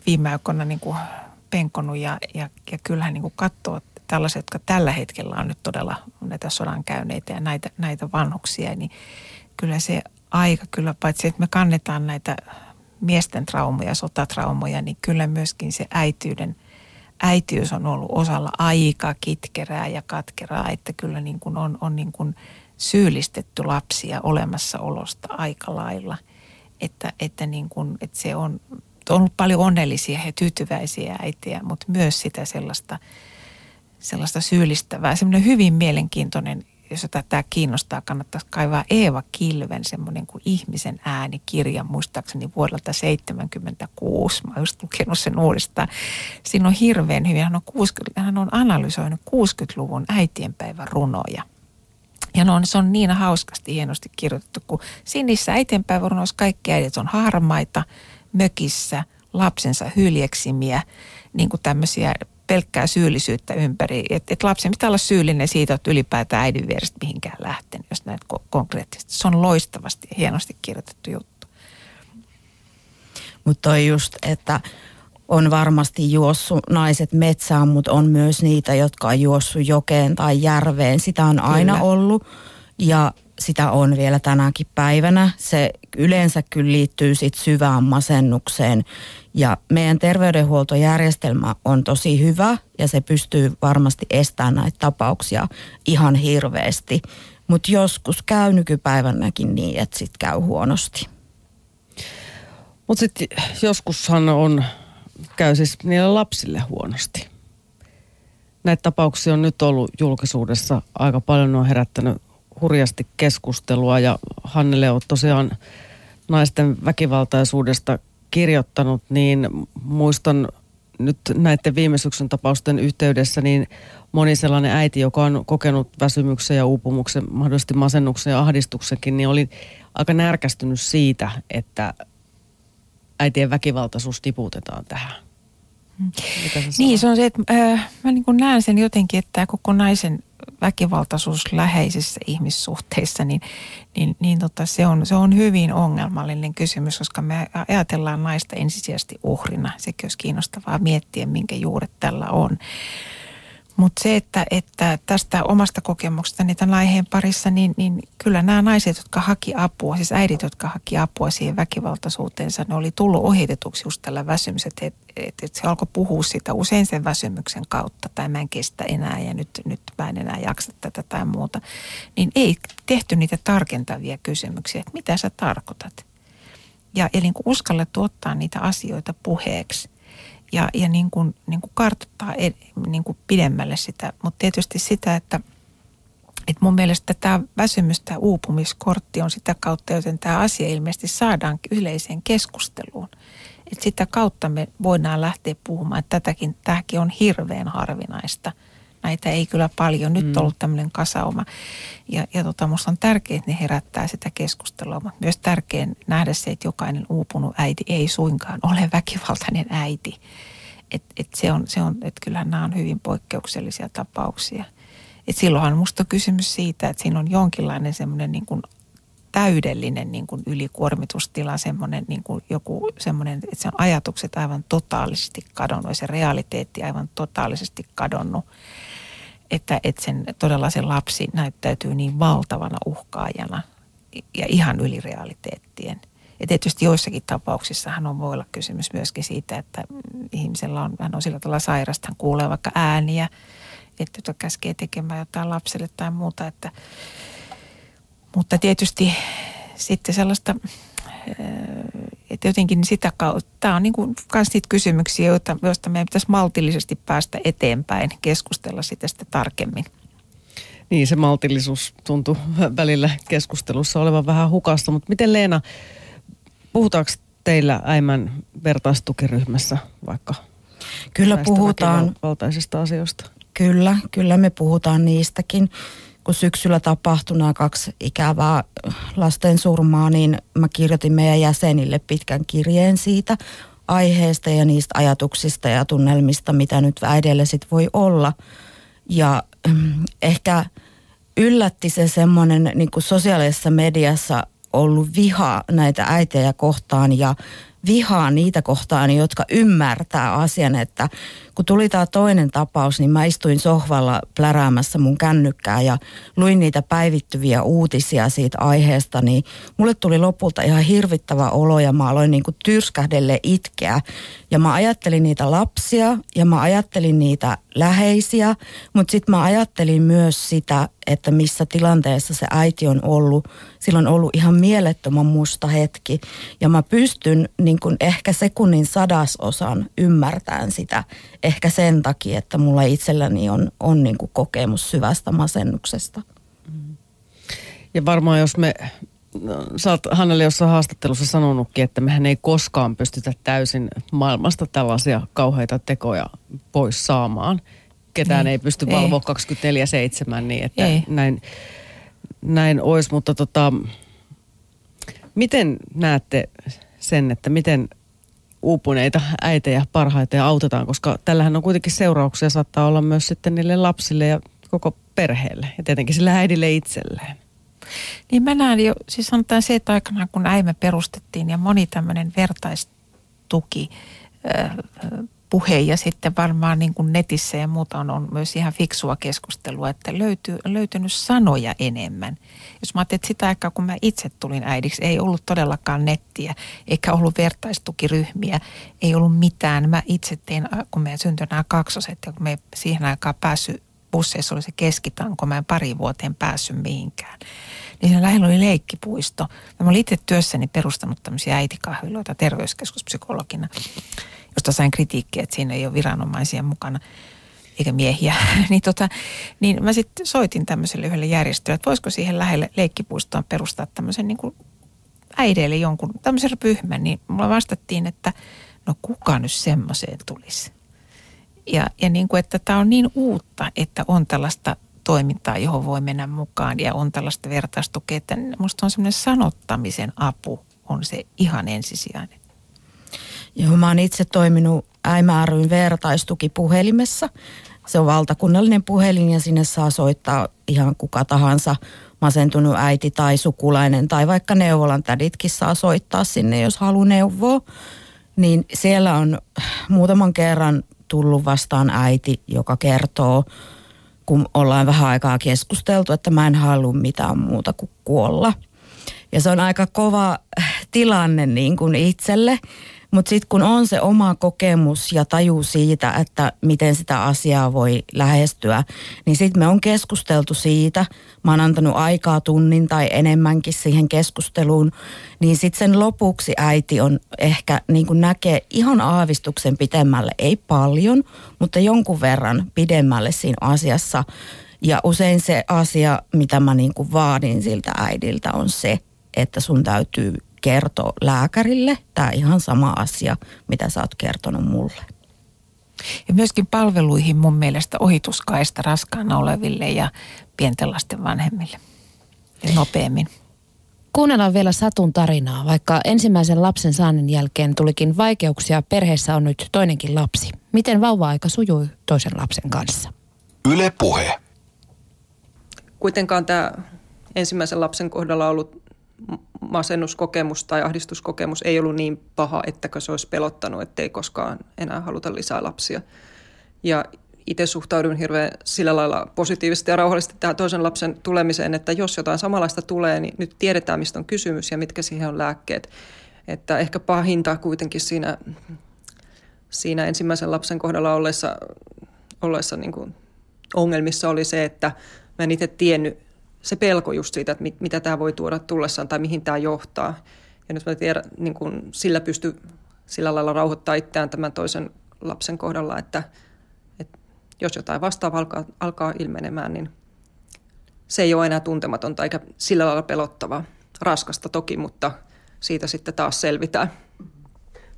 viime aikoina niin kuin penkonut ja, ja, ja kyllähän niin kuin katsoo tällaiset, jotka tällä hetkellä on nyt todella näitä sodan käyneitä ja näitä, näitä vanhuksia, niin kyllä se aika kyllä, paitsi että me kannetaan näitä miesten traumoja, sotatraumoja, niin kyllä myöskin se äityyden, äitiys on ollut osalla aika kitkerää ja katkeraa, että kyllä niin kuin on, on niin kuin syyllistetty lapsia olemassaolosta aika lailla, että, että, niin kuin, että se on, on ollut paljon onnellisia ja tyytyväisiä äitejä, mutta myös sitä sellaista, sellaista syyllistävää, semmoinen hyvin mielenkiintoinen, jos tätä kiinnostaa, kannattaisi kaivaa Eeva Kilven semmoinen kuin Ihmisen äänikirja, muistaakseni vuodelta seitsemänkymmentäkuusi. Mä oon just lukenut sen uudestaan. Siinä on hirveän hyvin. Hän on, kuusikymmentä, hän on analysoinut kuusikymmentäluvun äitienpäivän runoja. Ja no, se on niin hauskasti hienosti kirjoitettu, kun sinissä äitienpäivän runoissa kaikki äidit on harmaita, mökissä, lapsensa hyljeksimiä, niin kuin tämmöisiä pelkkää syyllisyyttä ympäri, että et lapsen pitää olla syyllinen siitä, että ylipäätään äidin vierestä mihinkään lähtenyt, jos näet ko- konkreettisesti. Se on loistavasti ja hienosti kirjoitettu juttu. Mutta toi just, että on varmasti juossut naiset metsään, mutta on myös niitä, jotka on juossut jokeen tai järveen. Sitä on aina kyllä ollut ja sitä on vielä tänäkin päivänä. Se yleensä kyllä liittyy sit syvään masennukseen. Ja meidän terveydenhuoltojärjestelmä on tosi hyvä ja se pystyy varmasti estämään näitä tapauksia ihan hirveästi. Mutta joskus käy nykypäivänäkin niin, että sit käy huonosti. Mutta sitten joskushan on, käy siis niille lapsille huonosti. Näitä tapauksia on nyt ollut julkisuudessa aika paljon, ne on herättänyt hurjasti keskustelua ja Hannele on tosiaan naisten väkivaltaisuudesta kirjoittanut, niin muistan nyt näiden viime syksyn tapausten yhteydessä niin moni sellainen äiti, joka on kokenut väsymyksen ja uupumuksen, mahdollisesti masennuksen ja ahdistuksenkin, niin oli aika närkästynyt siitä, että äitien väkivaltaisuus tiputetaan tähän. Niin, se on se, että äh, mä niin kuin näen sen jotenkin, että koko naisen väkivaltaisuus läheisissä ihmissuhteissa, niin, niin, niin tota, se, on, se on hyvin ongelmallinen kysymys, koska me ajatellaan naista ensisijaisesti uhrina. Sekin olisi kiinnostavaa miettiä, minkä juuret tällä on. Mutta se, että, että tästä omasta kokemuksesta niitä aiheen parissa, niin, niin kyllä nämä naiset, jotka haki apua, siis äidit, jotka haki apua siihen väkivaltaisuuteensa, ne oli tullut ohitetuksi just tällä väsymys, että, että, että se alkoi puhua sitä usein sen väsymyksen kautta, tai mä en kestä enää ja nyt, nyt mä en enää jaksa tätä tai muuta. Niin ei tehty niitä tarkentavia kysymyksiä, että mitä sä tarkoitat. Ja eli kun uskallettu ottaa niitä asioita puheeksi. Ja, ja niin kuin, niin kuin kartoittaa niin kuin pidemmälle sitä, mutta tietysti sitä, että, että mun mielestä tämä väsymys, tämä uupumiskortti on sitä kautta, joten tämä asia ilmeisesti saadaan yleiseen keskusteluun. Et sitä kautta me voidaan lähteä puhumaan, että tätäkin, tämäkin on hirveän harvinaista. Näitä ei kyllä paljon. Nyt on mm. ollut tämmöinen kasauma. Ja, ja tota, musta on tärkeää, että ne herättää sitä keskustelua, mutta myös tärkeää nähdä se, että jokainen uupunut äiti ei suinkaan ole väkivaltainen äiti. Et, et se on, se on, et kyllähän nämä on hyvin poikkeuksellisia tapauksia. Et silloinhan musta on kysymys siitä, että siinä on jonkinlainen semmoinen niin kuin täydellinen niin kuin ylikuormitustila, semmoinen niin kuin joku semmoinen, että se on ajatukset aivan totaalisesti kadonnut ja se realiteetti aivan totaalisesti kadonnut. Että, että sen, todella se lapsi näyttäytyy niin valtavana uhkaajana ja ihan yli realiteettien. Ja tietysti joissakin tapauksissahan on voi olla kysymys myöskin siitä, että ihmisellä on, hän on sillä tavalla sairasta, hän kuulee vaikka ääniä, että jota käskee tekemään jotain lapselle tai muuta. Että, mutta tietysti sitten sellaista, Että jotenkin sitä kautta, tämä on niin kuin myös niitä kysymyksiä, joita, joista meidän pitäisi maltillisesti päästä eteenpäin, keskustella sitä sitten tarkemmin. Niin, se maltillisuus tuntui välillä keskustelussa olevan vähän hukassa, mutta miten Leena, puhutaanko teillä Äimän vertaistukiryhmässä vaikka kyllä puhutaan valtaisista asioista? Kyllä, kyllä me puhutaan niistäkin. Kun syksyllä tapahtui nämä kaksi ikävää lasten surmaa, niin mä kirjoitin meidän jäsenille pitkän kirjeen siitä aiheesta ja niistä ajatuksista ja tunnelmista, mitä nyt äidille sit voi olla. Ja ehkä yllätti se semmoinen niin kuin sosiaalisessa mediassa ollut viha näitä äitejä kohtaan ja vihaa niitä kohtaan, jotka ymmärtää asian, että kun tuli tämä toinen tapaus, niin mä istuin sohvalla pläräämässä mun kännykkää ja luin niitä päivittyviä uutisia siitä aiheesta, niin mulle tuli lopulta ihan hirvittävä olo ja mä aloin niin kuin tyrskähdelle itkeä. Ja mä ajattelin niitä lapsia ja mä ajattelin niitä läheisiä, mutta sitten mä ajattelin myös sitä, että missä tilanteessa se äiti on ollut. Sillä on ollut ihan mielettömän musta hetki ja mä pystyn niin kuin ehkä sekunnin sadasosan ymmärtämään sitä. Ehkä sen takia, että mulla itselläni on, on niin kuin kokemus syvästä masennuksesta. Ja varmaan jos me, no, sä oot Hannele jossain haastattelussa sanonutkin, että mehän ei koskaan pystytä täysin maailmasta tällaisia kauheita tekoja pois saamaan. Ketään ei, ei pysty valvoa kaksikymmentäneljä seitsemän niin, että ei. näin, näin olisi. Mutta tota, miten näette sen, että miten uupuneita äitejä parhaiten autetaan, koska tällähän on kuitenkin seurauksia, saattaa olla myös sitten niille lapsille ja koko perheelle ja tietenkin sille äidille itselleen. Niin mä näen jo, siis sanotaan se, että aikanaan kun Äimä perustettiin ja moni tämmöinen vertaistuki äh, puhe ja sitten varmaan niin kuin netissä ja muuta on, on myös ihan fiksua keskustelua, että löytyy, on löytynyt sanoja enemmän. Jos mä ajattelin, että sitä aikaa kun mä itse tulin äidiksi, ei ollut todellakaan nettiä, eikä ollut vertaistukiryhmiä, ei ollut mitään. Mä itse tein, kun meidän syntyi nämä kaksoset ja kun me siihen aikaan päässyt busseissa oli se keskitanko, mä en pari vuoteen päässyt mihinkään. Niin siinä lähellä oli leikkipuisto. Mä olin itse työssäni perustanut tämmöisiä äitikahviloita terveyskeskuspsykologina, josta sain kritiikkiä, että siinä ei ole viranomaisia mukana, eikä miehiä. niin, tota, niin mä sitten soitin tämmöiselle yhdelle järjestölle, että voisiko siihen lähelle leikkipuistoon perustaa tämmöisen niin kuin äideille jonkun, tämmöisen ryhmän. Niin mulla vastattiin, että no kuka nyt semmoiseen tulisi? Ja, ja niin kuin, että tämä on niin uutta, että on tällaista toimintaa, johon voi mennä mukaan ja on tällaista vertaistukea, että musta on semmoinen sanottamisen apu, on se ihan ensisijainen. Joo, mä oon itse toiminut Äimä ry:n vertaistukipuhelimessa. Se on valtakunnallinen puhelin ja sinne saa soittaa ihan kuka tahansa, masentunut äiti tai sukulainen tai vaikka neuvolan täditkin saa soittaa sinne, jos haluaa neuvoa. Niin siellä on muutaman kerran tullut vastaan äiti, joka kertoo, kun ollaan vähän aikaa keskusteltu, että mä en halua mitään muuta kuin kuolla. Ja se on aika kova tilanne niin kuin itselle. Mutta sitten kun on se oma kokemus ja taju siitä, että miten sitä asiaa voi lähestyä, niin sitten me on keskusteltu siitä. Mä oon antanut aikaa tunnin tai enemmänkin siihen keskusteluun. Niin sitten sen lopuksi äiti on ehkä niin kun näkee ihan aavistuksen pidemmälle, ei paljon, mutta jonkun verran pidemmälle siinä asiassa. Ja usein se asia, mitä mä niin kun vaadin siltä äidiltä on se, että sun täytyy kertoo lääkärille. Tämä ihan sama asia, mitä sä oot kertonut mulle. Ja myöskin palveluihin mun mielestä ohituskaista raskaana oleville ja pienten lasten vanhemmille. Ja nopeammin. Kuunnellaan vielä Satun tarinaa. Vaikka ensimmäisen lapsen saannin jälkeen tulikin vaikeuksia, perheessä on nyt toinenkin lapsi. Miten vauva-aika sujui toisen lapsen kanssa? Yle puhe. Kuitenkaan tämä ensimmäisen lapsen kohdalla ollut masennuskokemus tai ahdistuskokemus ei ollut niin paha, ettäkö se olisi pelottanut, ettei koskaan enää haluta lisää lapsia. Ja itse suhtaudun hirveän sillä lailla positiivisesti ja rauhallisesti tähän toisen lapsen tulemiseen, että jos jotain samanlaista tulee, niin nyt tiedetään, mistä on kysymys ja mitkä siihen on lääkkeet. Että ehkä pahinta kuitenkin siinä, siinä ensimmäisen lapsen kohdalla olleissa, olleissa niin kuin ongelmissa oli se, että mä en itse tiennyt, se pelko just siitä, että mitä tämä voi tuoda tullessaan tai mihin tämä johtaa. Ja nyt mä tiedän, niin kun sillä pysty sillä lailla rauhoittaa itseään tämän toisen lapsen kohdalla, että, että jos jotain vastaavaa alkaa, alkaa ilmenemään, niin se ei ole enää tuntematonta eikä sillä lailla pelottavaa. Raskasta toki, mutta siitä sitten taas selvitään.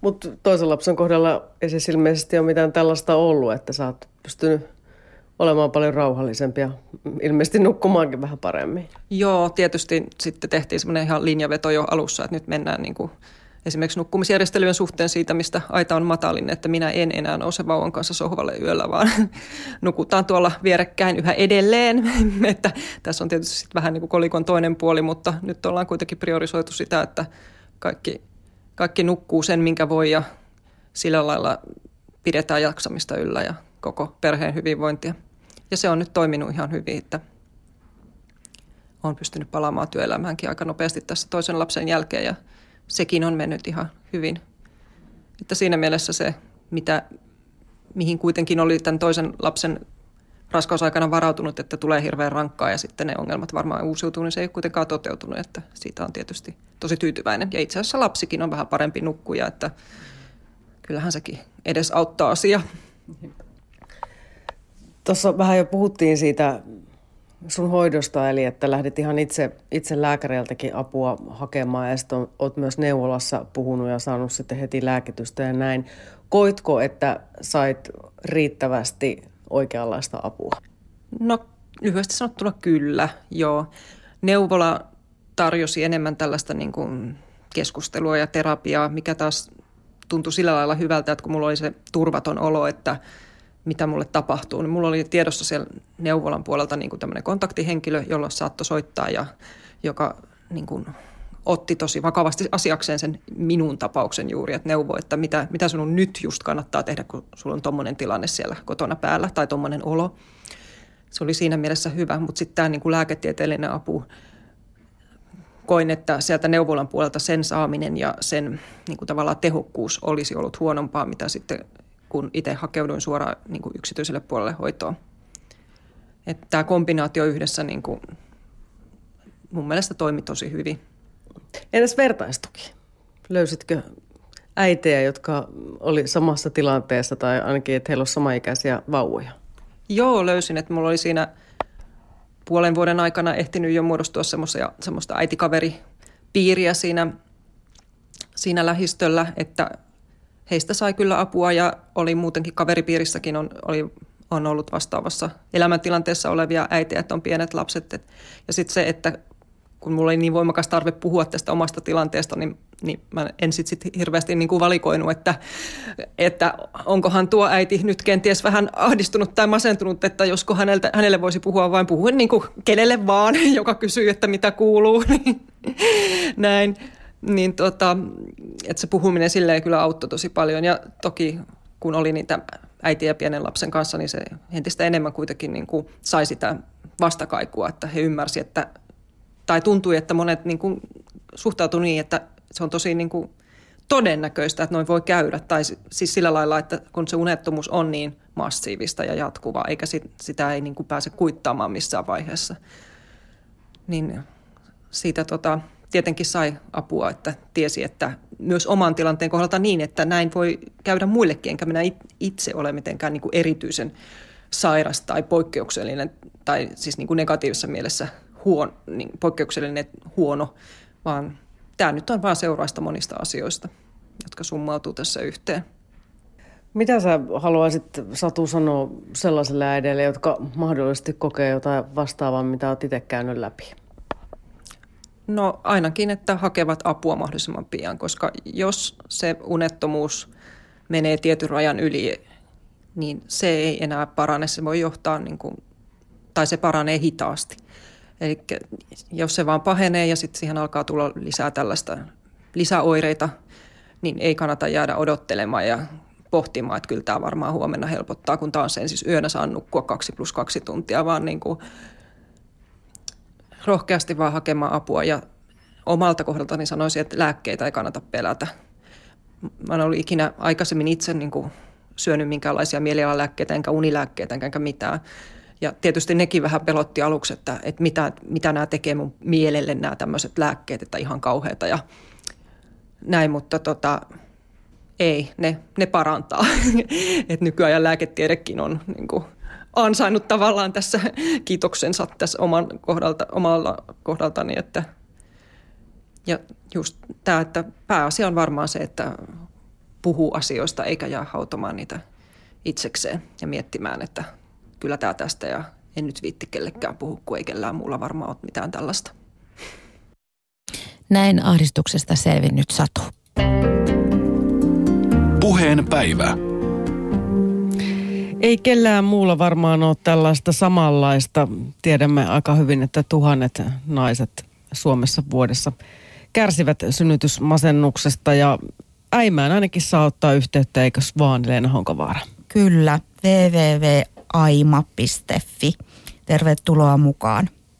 Mutta toisen lapsen kohdalla ei siis ilmeisesti ole mitään tällaista ollut, että sä oot pystynyt olemaan paljon rauhallisempi ja ilmeisesti nukkumaankin vähän paremmin. Joo, tietysti sitten tehtiin semmoinen ihan linjaveto jo alussa, että nyt mennään niin kuin esimerkiksi nukkumisjärjestelyjen suhteen siitä, mistä aita on matalin, että minä en enää nouse vauvan kanssa sohvalle yöllä, vaan nukutaan tuolla vierekkäin yhä edelleen. Että tässä on tietysti sitten vähän niin kuin kolikon toinen puoli, mutta nyt ollaan kuitenkin priorisoitu sitä, että kaikki, kaikki nukkuu sen, minkä voi, ja sillä lailla pidetään jaksamista yllä ja koko perheen hyvinvointia. Ja se on nyt toiminut ihan hyvin, että olen pystynyt palaamaan työelämäänkin aika nopeasti tässä toisen lapsen jälkeen, ja sekin on mennyt ihan hyvin. Että siinä mielessä se, mitä, mihin kuitenkin oli tämän toisen lapsen raskausaikana varautunut, että tulee hirveän rankkaa ja sitten ne ongelmat varmaan uusiutuu, niin se ei kuitenkaan toteutunut. Että siitä on tietysti tosi tyytyväinen. Ja itse asiassa lapsikin on vähän parempi nukkuja, että kyllähän sekin edes auttaa asiaa. Tuossa vähän jo puhuttiin siitä sun hoidosta, eli että lähdit ihan itse, itse lääkäreiltäkin apua hakemaan ja sitten olet myös neuvolassa puhunut ja saanut sitten heti lääkitystä ja näin. Koitko, että sait riittävästi oikeanlaista apua? No lyhyesti sanottuna kyllä, joo. Neuvola tarjosi enemmän tällaista niin kuin keskustelua ja terapiaa, mikä taas tuntui sillä lailla hyvältä, että kun mulla oli se turvaton olo, että mitä mulle tapahtuu, niin mulla oli tiedossa siellä neuvolan puolelta niin kuin tämmöinen kontaktihenkilö, jolla saattoi soittaa ja joka niin kuin otti tosi vakavasti asiakseen sen minun tapauksen juuri, että neuvoi, että mitä, mitä sinun nyt just kannattaa tehdä, kun sulla on tommoinen tilanne siellä kotona päällä tai tommoinen olo. Se oli siinä mielessä hyvä, mutta sitten tämä niin kuin lääketieteellinen apu, koin, että sieltä neuvolan puolelta sen saaminen ja sen niin kuin tavallaan tehokkuus olisi ollut huonompaa, mitä sitten kun itse hakeuduin suoraan niin kuin yksityiselle puolelle hoitoon. Että tämä kombinaatio yhdessä niin kuin, mun mielestä toimi tosi hyvin. Entäs vertaistuki? Löysitkö äitejä, jotka oli samassa tilanteessa tai ainakin, että heillä on samaikäisiä vauvoja? Joo, löysin. Että mulla oli siinä puolen vuoden aikana ehtinyt jo muodostua semmoista, semmoista äitikaveripiiriä siinä, siinä lähistöllä, että heistä sai kyllä apua ja oli muutenkin kaveripiirissäkin on, oli, on ollut vastaavassa elämäntilanteessa olevia äitejä, että on pienet lapset. Et, ja sitten se, että kun mulla oli niin voimakas tarve puhua tästä omasta tilanteesta, niin, niin mä en sitten sit hirveästi niin kuin valikoinut, että, että onkohan tuo äiti nyt kenties vähän ahdistunut tai masentunut, että josko häneltä, hänelle voisi puhua vain puhuen niin kuin kenelle vaan, joka kysyy, että mitä kuuluu. Näin. Niin tota, että se puhuminen silleen kyllä auttoi tosi paljon ja toki kun oli niitä äitiä pienen lapsen kanssa, niin se entistä enemmän kuitenkin niin kuin sai sitä vastakaikua, että he ymmärsi, että tai tuntui, että monet niin kuin suhtautui niin, että se on tosi niin kuin todennäköistä, että noin voi käydä tai siis sillä lailla, että kun se unettomuus on niin massiivista ja jatkuvaa, eikä sit, sitä ei niin kuin pääse kuittaamaan missään vaiheessa, niin siitä tota tietenkin sai apua, että tiesi, että myös oman tilanteen kohdalta niin, että näin voi käydä muillekin, enkä minä itse ole mitenkään niin kuin erityisen sairas tai poikkeuksellinen, tai siis niin kuin negatiivisessa mielessä huon, niin poikkeuksellinen huono, vaan tämä nyt on vaan seurausta monista asioista, jotka summautuu tässä yhteen. Mitä sä haluaisit, Satu, sanoa sellaiselle äidille, jotka mahdollisesti kokee jotain vastaavaa, mitä olet itse käynyt läpi? No ainakin, että hakevat apua mahdollisimman pian, koska jos se unettomuus menee tietyn rajan yli, niin se ei enää parane, se voi johtaa, niin kuin, tai se paranee hitaasti. Eli jos se vaan pahenee ja sitten siihen alkaa tulla lisää tällaista lisäoireita, niin ei kannata jäädä odottelemaan ja pohtimaan, että kyllä tämä varmaan huomenna helpottaa, kun taas en siis yönä saa nukkua kaksi plus kaksi tuntia, vaan niin kuin rohkeasti vaan hakemaan apua ja omalta kohdaltani sanoisin, että lääkkeitä ei kannata pelätä. Mä en ollut ikinä aikaisemmin itse niin kuin syönyt minkäänlaisia mielialalääkkeitä, enkä unilääkkeitä, enkä mitään. Ja tietysti nekin vähän pelotti aluksi, että, että mitä, mitä nämä tekee mun mielelle nämä tämmöiset lääkkeet, että ihan kauheata. Ja näin, mutta tota, ei, ne, ne parantaa. Et nykyajan lääketiedekin on niin kuin ansainnut tavallaan tässä kiitoksensa tässä oman kohdalta, omalla kohdaltani, että ja just tämä, että pääasia on varmaan se, että puhuu asioista eikä jää hautomaan niitä itsekseen ja miettimään, että kyllä tämä tästä ja en nyt viitti kellekään puhu, kun ei kellään muulla varmaan ole mitään tällaista. Näin ahdistuksesta selvinnyt Satu. Puheen päivä. Ei kellään muulla varmaan ole tällaista samanlaista. Tiedämme aika hyvin, että tuhannet naiset Suomessa vuodessa kärsivät synnytysmasennuksesta ja Äimään ainakin saa ottaa yhteyttä, eikös vaan, Leena Honkavaara? Kyllä, double-u double-u double-u piste aima piste fi. Tervetuloa mukaan.